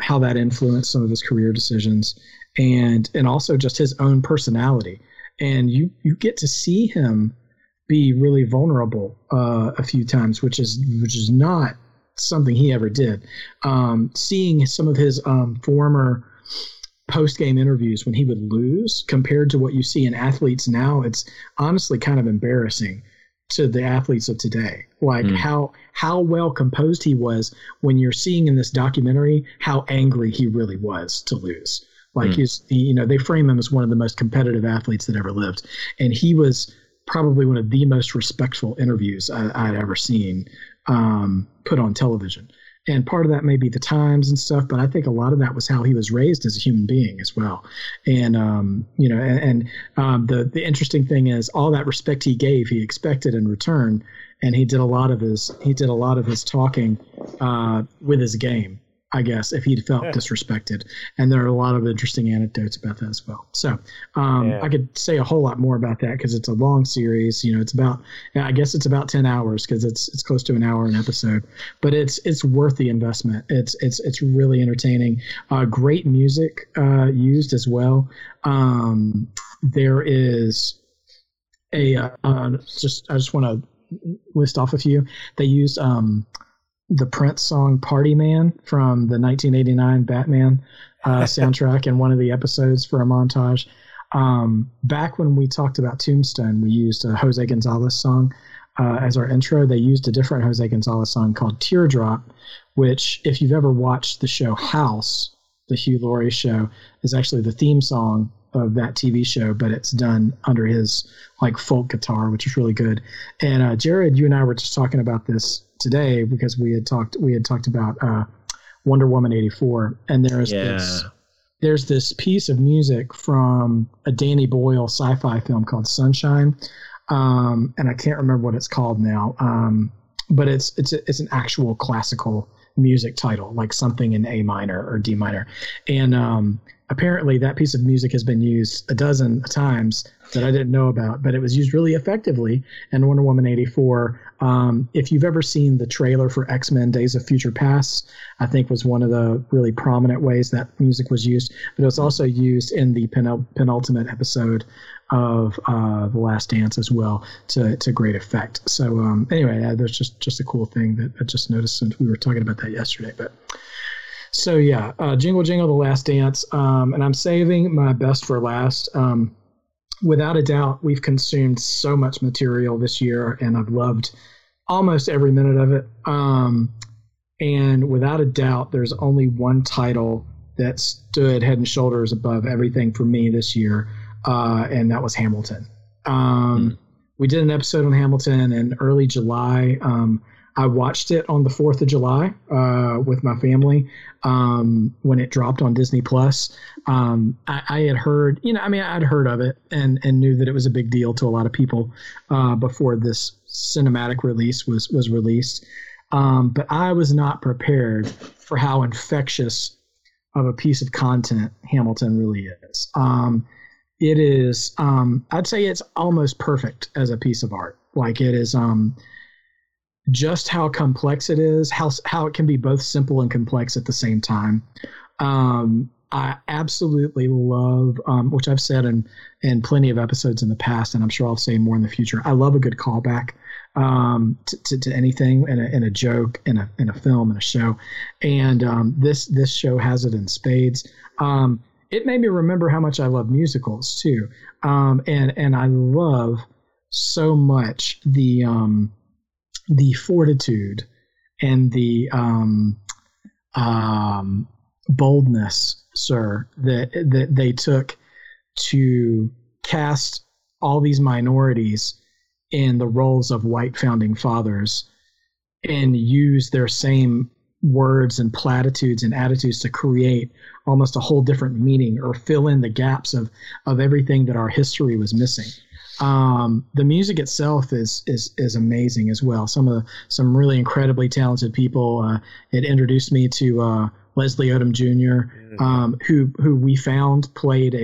how that influenced some of his career decisions. And also just his own personality, and you get to see him be really vulnerable a few times, which is not something he ever did. Seeing some of his former post-game interviews when he would lose compared to what you see in athletes now, it's honestly kind of embarrassing to the athletes of today, like how well composed he was, when you're seeing in this documentary how angry he really was to lose. Like he's, you know, they frame him as one of the most competitive athletes that ever lived. And he was probably one of the most respectful interviews I'd ever seen put on television. And part of that may be the times and stuff, but I think a lot of that was how he was raised as a human being as well. And, you know, the interesting thing is all that respect he gave, he expected in return. And he did a lot of his, talking with his game, I guess, if he felt disrespected. And there are a lot of interesting anecdotes about that as well. So I could say a whole lot more about that because it's a long series. You know, it's about, I guess it's about 10 hours because it's close to an hour an episode. But it's worth the investment. It's really entertaining. Great music used as well. There is I just want to list off a few. They used the Prince song Party Man from the 1989 Batman soundtrack in one of the episodes for a montage. Back when we talked about Tombstone, we used a Jose Gonzalez song as our intro. They used a different Jose Gonzalez song called Teardrop, which if you've ever watched the show House, the Hugh Laurie show, is actually the theme song of that TV show, but it's done under his like folk guitar, which is really good. And Jared, you and I were just talking about this today because we had talked about Wonder Woman 84, and there's this piece of music from a Danny Boyle sci-fi film called Sunshine, and I can't remember what it's called now, but it's an actual classical music title, like something in A minor or D minor, and apparently that piece of music has been used a dozen times that I didn't know about, but it was used really effectively in Wonder Woman 84. If you've ever seen the trailer for X-Men Days of Future Past, I think was one of the really prominent ways that music was used, but it was also used in the penultimate episode of The Last Dance as well to great effect. So anyway, that's just a cool thing that I just noticed since we were talking about that yesterday. But so yeah, Jingle Jingle, The Last Dance, and I'm saving my best for last. Without a doubt, we've consumed so much material this year, and I've loved almost every minute of it. And without a doubt, there's only one title that stood head and shoulders above everything for me this year, and that was Hamilton. We did an episode on Hamilton in early July. I watched it on the 4th of July with my family when it dropped on Disney Plus. I had heard, I'd heard of it and knew that it was a big deal to a lot of people before this cinematic release was released. But I was not prepared for how infectious of a piece of content Hamilton really is. It is, I'd say it's almost perfect as a piece of art. Like it is... just how complex it is, how it can be both simple and complex at the same time. I absolutely love, which I've said in plenty of episodes in the past, and I'm sure I'll say more in the future, I love a good callback to anything in a joke, in a film, in a show. And this show has it in spades. It made me remember how much I love musicals too. And I love so much the fortitude and the boldness, sir, that they took to cast all these minorities in the roles of white founding fathers and use their same words and platitudes and attitudes to create almost a whole different meaning or fill in the gaps of everything that our history was missing. The music itself is amazing as well. Some really incredibly talented people. It introduced me to Leslie Odom Jr., who we found played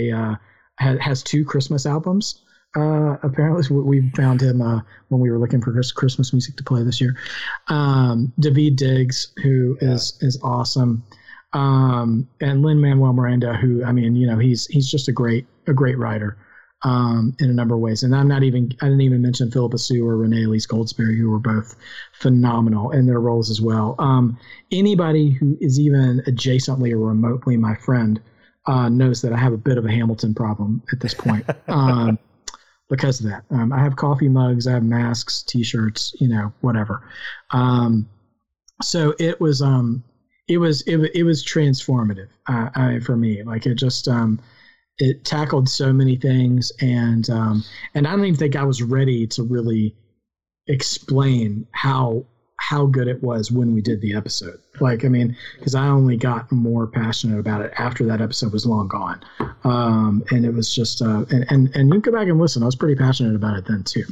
has two Christmas albums. Apparently we found him when we were looking for Christmas music to play this year. Daveed Diggs, who is awesome, and Lin-Manuel Miranda, who he's just a great writer. In a number of ways. And I didn't even mention Philippa Sue or Renee Elise Goldsberry, who were both phenomenal in their roles as well. Anybody who is even adjacently or remotely my friend knows that I have a bit of a Hamilton problem at this point because of that. I have coffee mugs, I have masks, T-shirts, whatever. So it was It was transformative for me. Like it just it tackled so many things, and I don't even think I was ready to really explain how good it was when we did the episode. Like, I mean, because I only got more passionate about it after that episode was long gone. And it was just, and you can go back and listen, I was pretty passionate about it then too.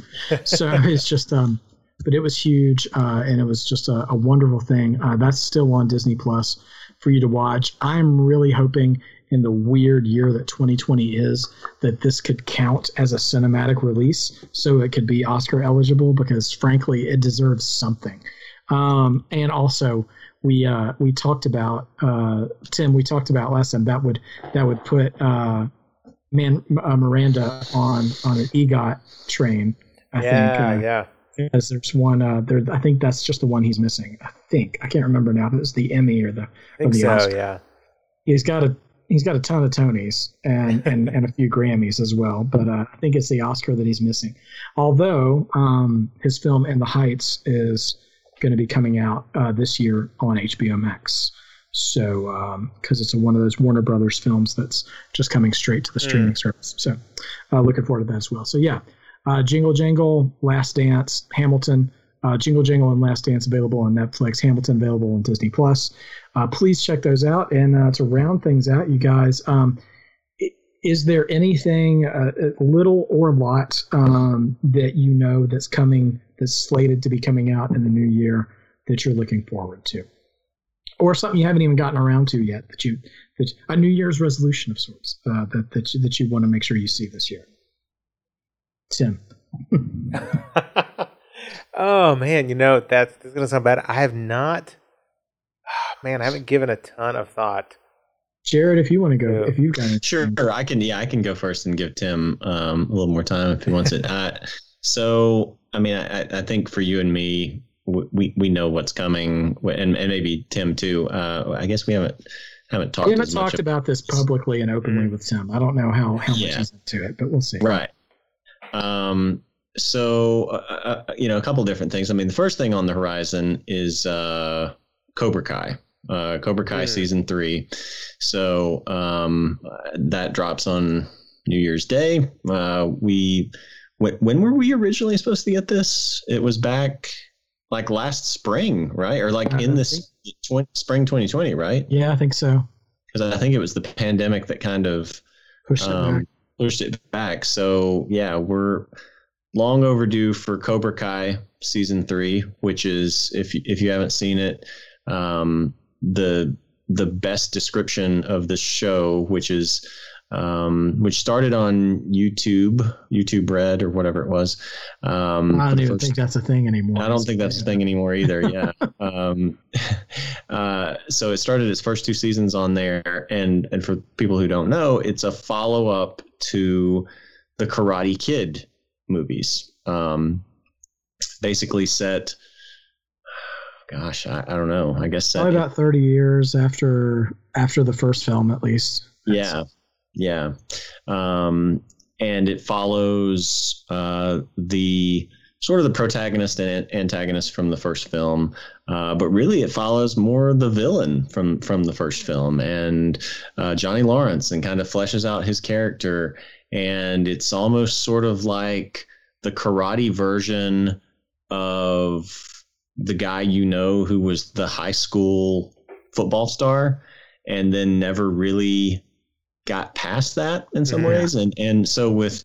So it's just, but it was huge. And it was just a wonderful thing. That's still on Disney Plus for you to watch. I'm really hoping in the weird year that 2020 is that this could count as a cinematic release. So it could be Oscar eligible, because frankly, it deserves something. And also, we talked about Tim. We talked about last time that would put Miranda on an EGOT train. I think. Because there's one. I think that's just the one he's missing. I can't remember now if it was the Emmy or the Oscar. Yeah. He's got a ton of Tonys and a few Grammys as well, but I think it's the Oscar that he's missing. Although his film In the Heights is going to be coming out this year on HBO Max. So, because it's one of those Warner Brothers films that's just coming straight to the streaming service. So, looking forward to that as well. So, yeah, Jingle Jangle, Last Dance, Hamilton, Jingle Jangle and Last Dance available on Netflix, Hamilton available on Disney Plus. Please check those out. And to round things out, you guys, is there anything, little or lot, that you know that's coming? That's slated to be coming out in the new year that you're looking forward to, or something you haven't even gotten around to yet that a New Year's resolution of sorts that you want to make sure you see this year? Tim. Oh man, that's gonna sound bad. I haven't given a ton of thought. Jared, if you want to go, if you guys sure, I can. Yeah, I can go first and give Tim a little more time if he wants it. So, I mean, I think for you and me, we know what's coming, and maybe Tim too. I guess we haven't talked. We haven't talked about this publicly and openly with Tim. I don't know how much is into it, but we'll see. Right. So, a couple different things. I mean, the first thing on the horizon is Cobra Kai. Cobra Kai season 3. So that drops on New Year's Day. When were we originally supposed to get this? It was back like last spring, right? Or like in this spring 2020, right? Yeah, I think so. Because I think it was the pandemic that kind of pushed it back. So yeah, we're long overdue for Cobra Kai season 3, which is, if you haven't seen it, the best description of the show, which is. Which started on YouTube Red or whatever it was. I don't even think that's a thing anymore. I don't think that's a thing anymore either. Yeah. So it started its first 2 seasons on there. And for people who don't know, it's a follow up to the Karate Kid movies. Basically set, gosh, I don't know. I guess set probably about 30 years after the first film, at least. Yeah. Yeah. And it follows the sort of the protagonist and antagonist from the first film. But really, it follows more the villain from the first film and Johnny Lawrence, and kind of fleshes out his character. And it's almost sort of like the karate version of the guy, who was the high school football star and then never really got past that in some ways. And so with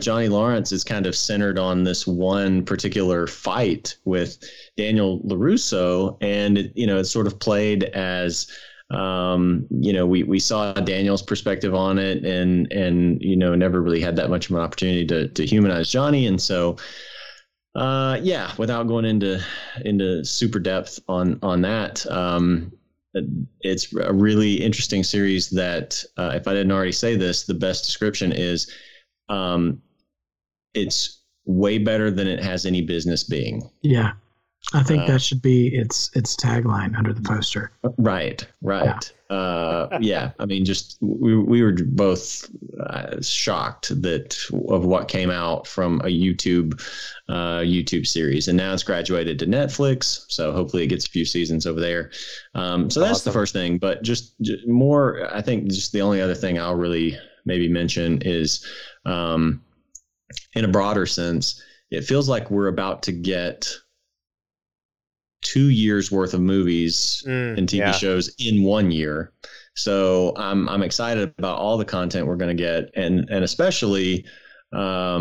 Johnny Lawrence, it's kind of centered on this one particular fight with Daniel LaRusso. And, it's sort of played as, we saw Daniel's perspective on it and never really had that much of an opportunity to humanize Johnny. And so, without going into super depth on that, it's a really interesting series that, if I didn't already say this, the best description is it's way better than it has any business being. Yeah. I think that should be its tagline under the poster. Right. Yeah. Yeah. I mean, just we were both shocked of what came out from a YouTube series, and now it's graduated to Netflix. So hopefully, it gets a few seasons over there. So that's awesome. The first thing. But just more, I think, just the only other thing I'll really maybe mention is, in a broader sense, it feels like we're about to get 2 years worth of movies and TV shows in 1 year. So I'm excited about all the content we're going to get. And especially, for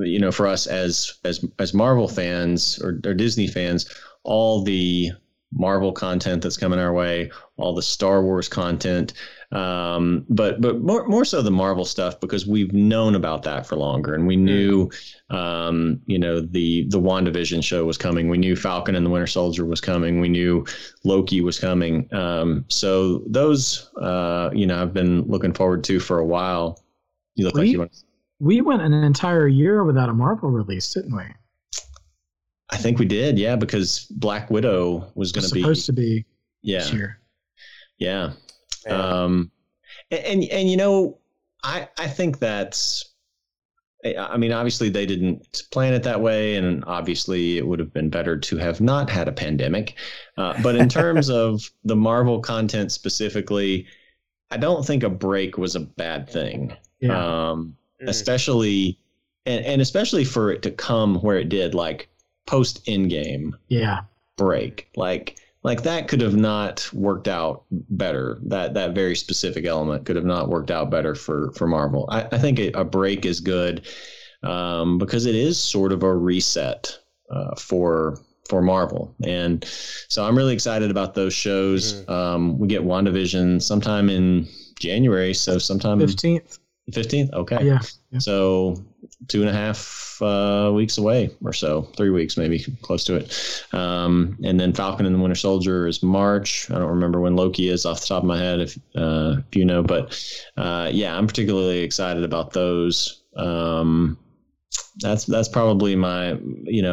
us as Marvel fans or Disney fans, all the Marvel content that's coming our way, all the Star Wars content, but more so the Marvel stuff, because we've known about that for longer, and we knew, the WandaVision show was coming. We knew Falcon and the Winter Soldier was coming. We knew Loki was coming. So those, I've been looking forward to for a while. You look like you want. We went an entire year without a Marvel release, didn't we? I think we did, yeah, because Black Widow was going to be supposed to be this year. Yeah. And I think that's, I mean, obviously they didn't plan it that way, and obviously it would have been better to have not had a pandemic. But in terms of the Marvel content specifically, I don't think a break was a bad thing. Yeah. Especially and especially for it to come where it did, like post Endgame break, like that could have not worked out better. That very specific element could have not worked out better for Marvel. I think a break is good, because it is sort of a reset for Marvel. And so I'm really excited about those shows. Mm-hmm. We get WandaVision sometime in January. So sometime 15th. 15th? Okay. Yeah. So 2.5 weeks away or so, 3 weeks, maybe close to it. And then Falcon and the Winter Soldier is March. I don't remember when Loki is off the top of my head, if you know, but I'm particularly excited about those. That's probably my,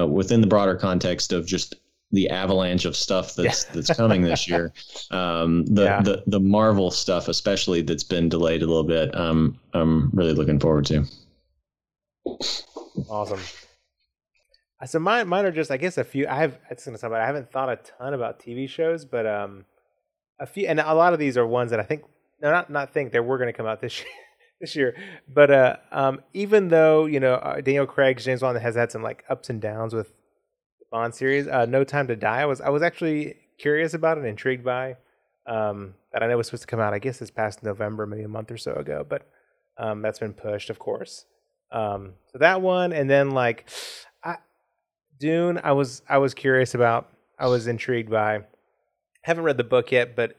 within the broader context of just the avalanche of stuff that's coming this year. The Marvel stuff, especially, that's been delayed a little bit. I'm really looking forward to. Awesome. So mine are just, I guess, a few. It's gonna sound bad. I haven't thought a ton about TV shows, but a few, and a lot of these are ones that I think, they were going to come out this year. But even though Daniel Craig, James Bond has had some like ups and downs with Bond series, No Time to Die, I was actually curious about and intrigued by, that I know was supposed to come out, I guess, this past November, maybe a month or so ago, but that's been pushed, of course. So that one, and then like Dune, I was curious about, I was intrigued by. Haven't read the book yet, but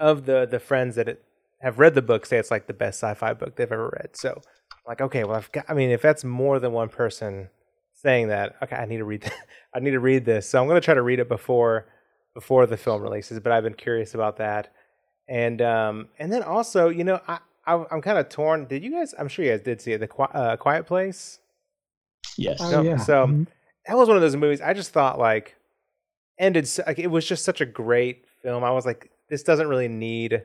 of the friends that have read the book, say it's like the best sci-fi book they've ever read. So like, okay, well, if that's more than one person saying that, okay, I need to read this. So I'm going to try to read it before the film releases, but I've been curious about that. And then also, I'm kind of torn. Did you guys, I'm sure you guys did see it, The Quiet Place? Yes. So that was one of those movies I just thought it was just such a great film. I was like, this doesn't really need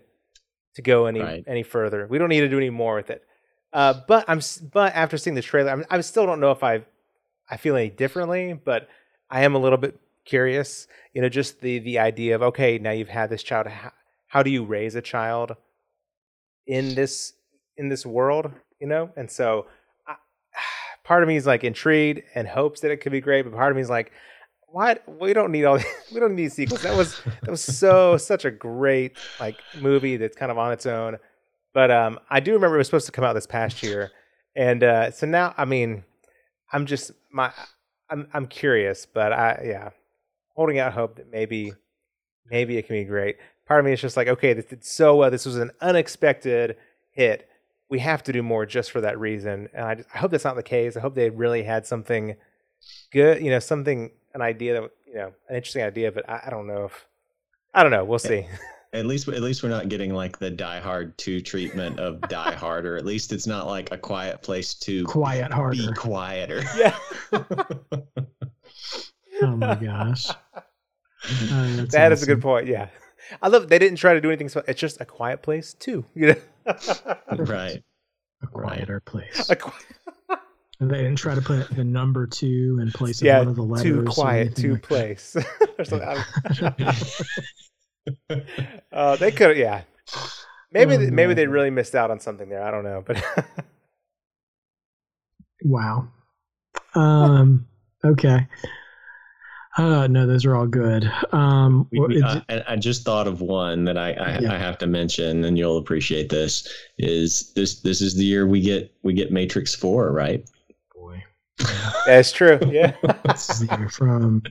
to go any further. We don't need to do any more with it. But after seeing the trailer, I still don't know if I feel any differently, but I am a little bit curious, just the idea of, okay, now you've had this child. How do you raise a child in this world, And so part of me is like intrigued and hopes that it could be great. But part of me is like, what? We don't need all these, we don't need these sequels. That was such a great movie that's kind of on its own. But I do remember it was supposed to come out this past year. And so now, I'm just I'm curious, but holding out hope that maybe it can be great. Part of me is just like, okay, this did so well. This was an unexpected hit. We have to do more just for that reason. And I hope that's not the case. I hope they really had something good, an idea that, an interesting idea. But I don't know. We'll see. At least we're not getting like the Die Hard 2 treatment of Die Harder. At least it's not like A Quiet Place 2. Quiet harder. Be quieter. Yeah. Oh my gosh. That awesome. Is a good point. Yeah. I love they didn't try to do anything. So it's just A Quiet Place too. You know? Right. A quieter place. And they didn't try to put the number 2 in place of one of the letters. Too quiet, too like place. They could, yeah. Maybe they really missed out on something there. I don't know, but wow. Okay. No, those are all good. I just thought of one that I have to mention, and you'll appreciate this. Is this is the year we get Matrix 4, right? Boy, that's true. Yeah, this is the year from.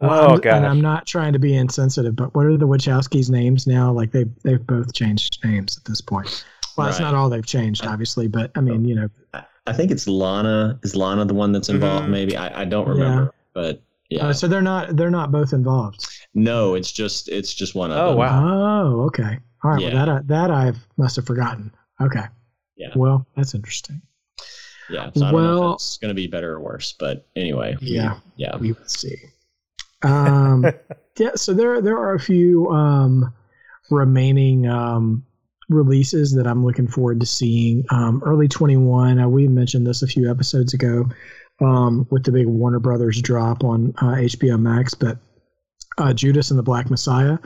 Well, and I'm not trying to be insensitive, but what are the Wachowskis' names now? Like they've both changed names at this point. Well, right. That's not all they've changed, obviously, but I mean, you know, I think it's Lana. Is Lana the one that's involved? Mm-hmm. Maybe I don't remember, but. Yeah. So they're not both involved. No, it's just one of them. Oh wow. Oh, okay. All right. Yeah. Well, that I must have forgotten. Okay. Yeah. Well, that's interesting. Yeah. So I don't know if it's going to be better or worse, but anyway. Yeah. Yeah. We will see. Yeah. So there are a few remaining releases that I'm looking forward to seeing. Early 21. We mentioned this a few episodes ago. With the big Warner Brothers drop on HBO Max, but Judas and the Black Messiah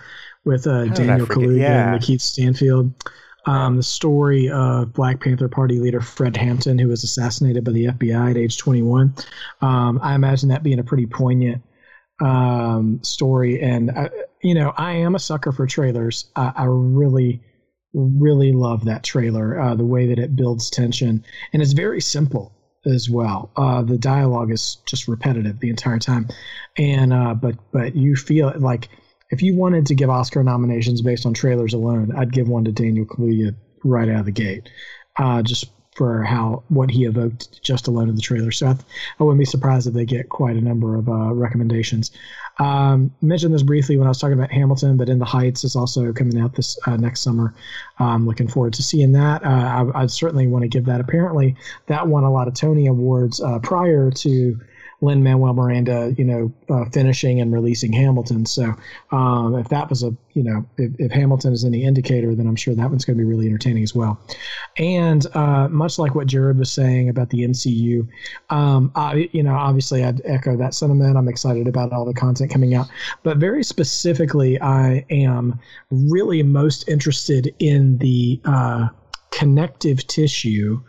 with Daniel Kaluuya and Lakeith Stanfield. The story of Black Panther Party leader Fred Hampton, who was assassinated by the FBI at age 21. I imagine that being a pretty poignant story. And, I am a sucker for trailers. I really love that trailer, the way that it builds tension. And it's very simple. As well, the dialogue is just repetitive the entire time, and but you feel like if you wanted to give Oscar nominations based on trailers alone, I'd give one to Daniel Kaluuya right out of the gate, just for what he evoked just alone in the trailer. So I wouldn't be surprised if they get quite a number of recommendations. Mentioned this briefly when I was talking about Hamilton, but In the Heights is also coming out this next summer. I'm looking forward to seeing that. I certainly want to give that. Apparently that won a lot of Tony Awards prior to Lin-Manuel Miranda, finishing and releasing Hamilton. So if that was if Hamilton is any indicator, then I'm sure that one's going to be really entertaining as well. And much like what Jared was saying about the MCU, obviously I'd echo that sentiment. I'm excited about all the content coming out, but very specifically, I am really most interested in the connective tissue,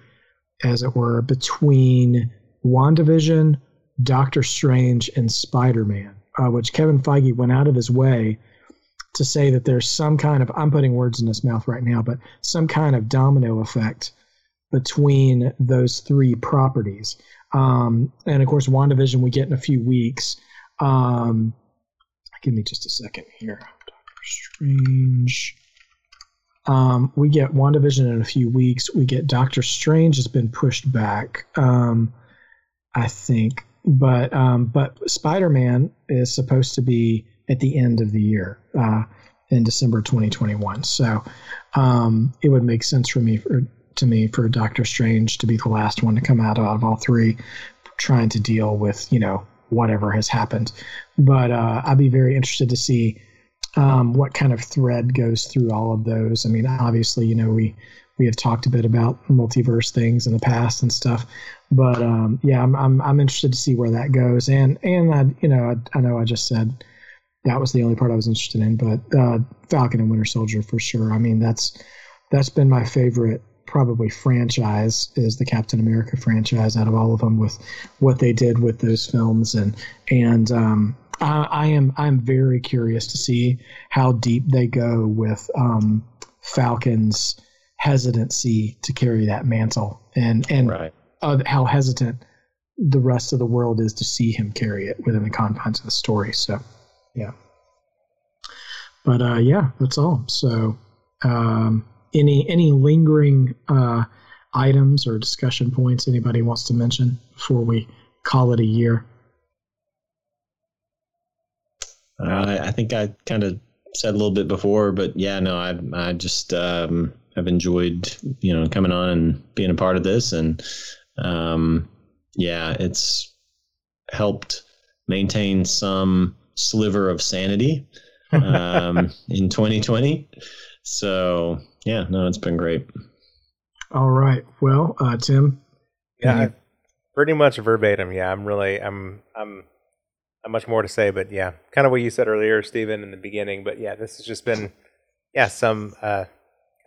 as it were, between WandaVision, Doctor Strange, and Spider-Man, which Kevin Feige went out of his way to say that there's some kind of, I'm putting words in his mouth right now, but some kind of domino effect between those three properties. And of course, WandaVision we get in a few weeks. Give me just a second here. Doctor Strange. We get WandaVision in a few weeks. We get Doctor Strange has been pushed back. I think, but Spider-Man is supposed to be at the end of the year, in December 2021. So it would make sense for Doctor Strange to be the last one to come out of all three, trying to deal with whatever has happened. But I'd be very interested to see what kind of thread goes through all of those. I mean, obviously, we have talked a bit about multiverse things in the past and stuff, but I'm interested to see where that goes. And I know I just said that was the only part I was interested in, but Falcon and Winter Soldier for sure. I mean, that's been my favorite probably franchise, is the Captain America franchise out of all of them, with what they did with those films, and I'm very curious to see how deep they go with Falcon's hesitancy to carry that mantle, and right. How hesitant the rest of the world is to see him carry it within the confines of the story. So, yeah. But that's all. So, any lingering items or discussion points anybody wants to mention before we call it a year? I think I kind of said a little bit before, but I just. I've enjoyed, coming on and being a part of this, and it's helped maintain some sliver of sanity in 2020. So yeah, no, it's been great. All right. Well, Tim. Yeah, pretty much verbatim. Yeah, I'm much more to say, but yeah, kind of what you said earlier, Stephen, in the beginning. But yeah, this has just been, some kind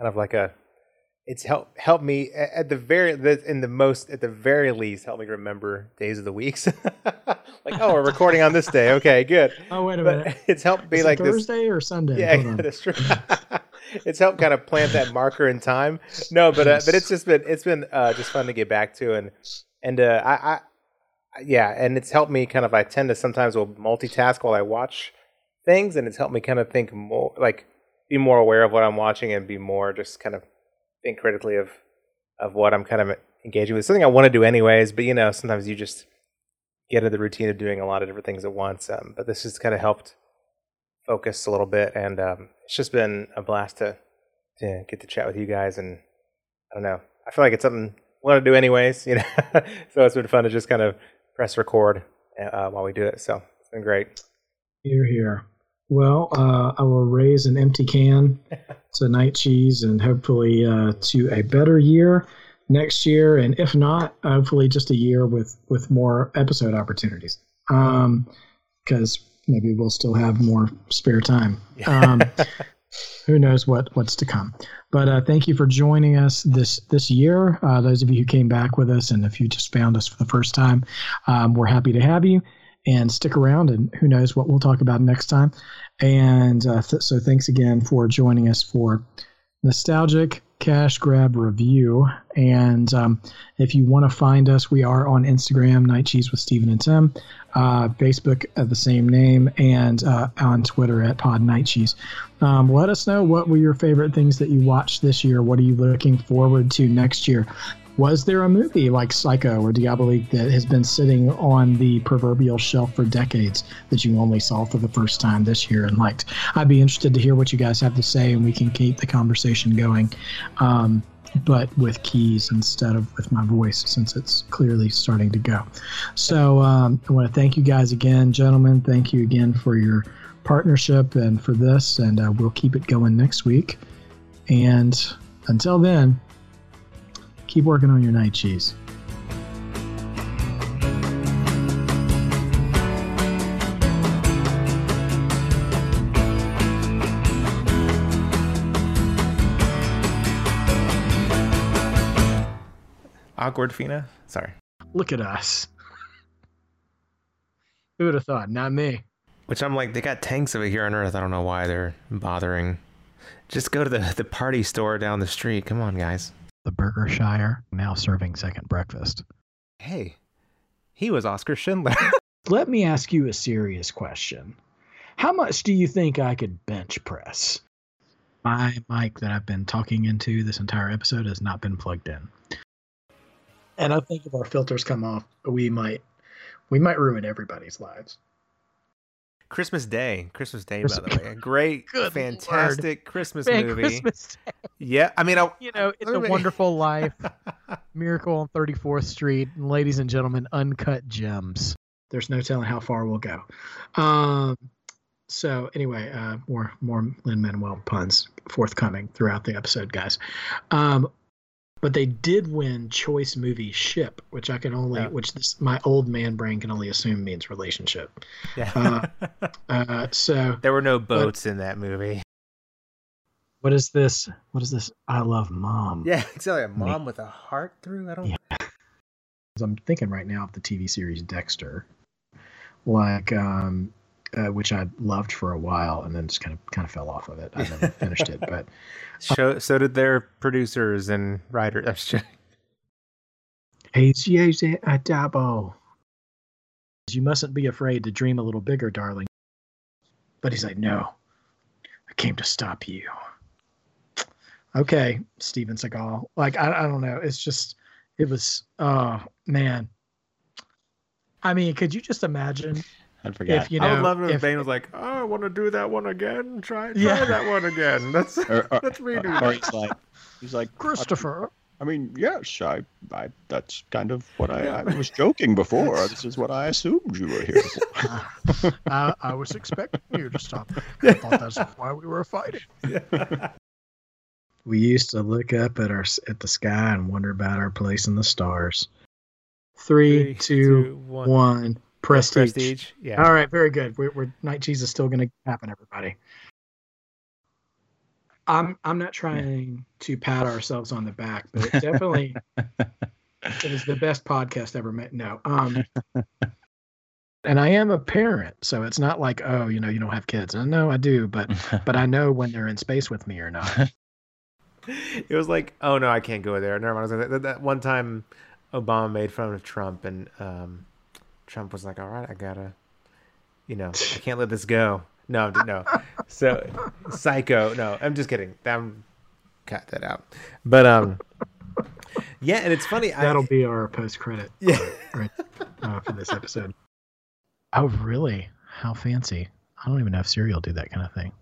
of like a. It's helped me at the very least help me remember days of the weeks. Like, oh, we're recording on this day. Okay, good. Oh, wait a minute. It's helped be like Thursday this, or Sunday. Yeah, that's true. It's helped kind of plant that marker in time. No, but it's been just fun to get back to and it's helped me kind of. I tend to sometimes will multitask while I watch things, and it's helped me kind of think more, like be more aware of what I'm watching and be more just kind of. Think critically of what I'm kind of engaging with. Something I want to do anyways, but sometimes you just get into the routine of doing a lot of different things at once. But this has kind of helped focus a little bit, and it's just been a blast to get to chat with you guys. And I don't know, I feel like it's something I want to do anyways, So it's been fun to just kind of press record while we do it. So it's been great. You're here. Well, I will raise an empty can to Night Cheese and hopefully to a better year next year. And if not, hopefully just a year with more episode opportunities, because maybe we'll still have more spare time. Who knows what's to come. But thank you for joining us this year. Those of you who came back with us, and if you just found us for the first time, we're happy to have you. And stick around, and who knows what we'll talk about next time. And so thanks again for joining us for Nostalgic Cash Grab Review. And if you want to find us, we are on Instagram, Night Cheese with Stephen and Tim, Facebook at the same name, and on Twitter at Pod Night Cheese. Let us know what were your favorite things that you watched this year. What are you looking forward to next year? Was there a movie like Psycho or Diabolique that has been sitting on the proverbial shelf for decades that you only saw for the first time this year and liked? I'd be interested to hear what you guys have to say, and we can keep the conversation going, but with keys instead of with my voice, since it's clearly starting to go. So I want to thank you guys again, gentlemen. Thank you again for your partnership and for this, and we'll keep it going next week. And until then... keep working on your night cheese. Awkward, Fina. Sorry. Look at us. Who would have thought? Not me. Which I'm like, they got tanks over here on Earth. I don't know why they're bothering. Just go to the party store down the street. Come on, guys. The Burger Shire, now serving second breakfast. Hey, he was Oscar Schindler. Let me ask you a serious question. How much do you think I could bench press? My mic that I've been talking into this entire episode has not been plugged in. And I think if our filters come off, we might ruin everybody's lives. Christmas Day, by the way. A great, fantastic Lord. Christmas Big movie. Christmas Day. Yeah, I mean... It's A Wonderful Life, Miracle on 34th Street, and ladies and gentlemen, Uncut Gems. There's no telling how far we'll go. So anyway, more Lin-Manuel puns forthcoming throughout the episode, guys. But they did win Choice Movie Ship, which I can only, my old man brain can only assume means relationship. Yeah. So there were no boats in that movie. What is this? I love mom. Yeah, it's like a mom with a heart through. I'm thinking right now of the TV series Dexter, which I loved for a while and then just kind of fell off of it. I never finished it, but so did their producers and writers. It's usually a double. You mustn't be afraid to dream a little bigger, darling. But he's like, no, I came to stop you. Okay, Steven Seagal. Like, I don't know. It's just, it was, oh man. I mean, could you just imagine? I forgot. I would love it if Bane was like, "Oh, I want to do that one again. Try that one again." That's redo. Or he's like, Christopher, I mean, yes, I that's kind of what I was joking before. This is what I assumed you were here for. I was expecting you to stop. I thought that's why we were fighting. We used to look up at the sky and wonder about our place in the stars. Three, two, one. Prestige. Yeah. All right, very good. We're Night Cheese is still going to happen, everybody. I'm not trying to pat ourselves on the back, but it definitely it is the best podcast ever made. No. And I am a parent, so it's not like, oh, you know, you don't have kids. I know I do, but I know when they're in space with me or not. It was like, oh no, I can't go there. Never mind. That one time Obama made fun of Trump, and Trump was like, all right, I gotta, I can't let this go. No. So, Psycho. No, I'm just kidding. I'm cut that out. But yeah, and it's funny. That'll be our post credit. Yeah, right, for this episode. Oh, really? How fancy! I don't even know if cereal do that kind of thing.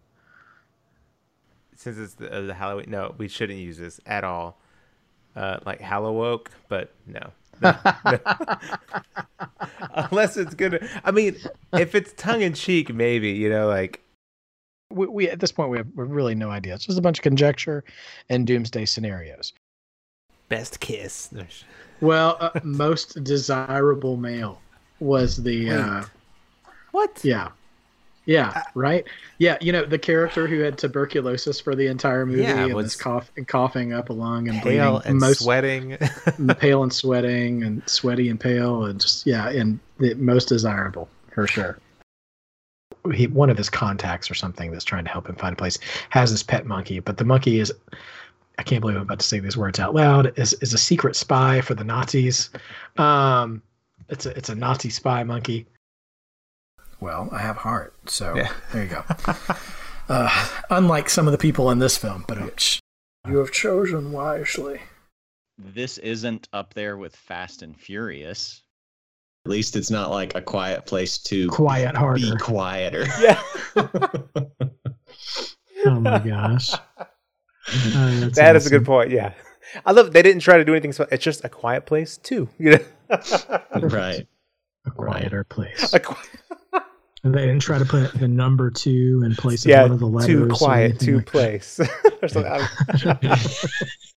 Since it's the Halloween, no, we shouldn't use this at all. Like Hallowoke, but no. No. Unless it's good. I mean, if it's tongue in cheek, maybe, like we at this point we have really no idea. It's just a bunch of conjecture and doomsday scenarios. Best kiss. Well, most desirable male was the what? Yeah. Yeah, right? Yeah, the character who had tuberculosis for the entire movie and was coughing up a lung and pale bleeding. And sweating. Pale and sweating and sweaty and pale and just, and the most desirable, for sure. One of his contacts or something that's trying to help him find a place has this pet monkey, but the monkey is, I can't believe I'm about to say these words out loud, is a secret spy for the Nazis. It's a Nazi spy monkey. Well, I have heart, so there you go. Unlike some of the people in this film, but you have chosen wisely. This isn't up there with Fast and Furious. At least it's not like A Quiet Place to quiet harder. Be quieter. Yeah. Oh my gosh, that awesome. Is a good point. Yeah, I love they didn't try to do anything. So it's just A Quiet Place too. Right. A quieter place. And they didn't try to put the number 2 in place of one of the letters. Too quiet, too place.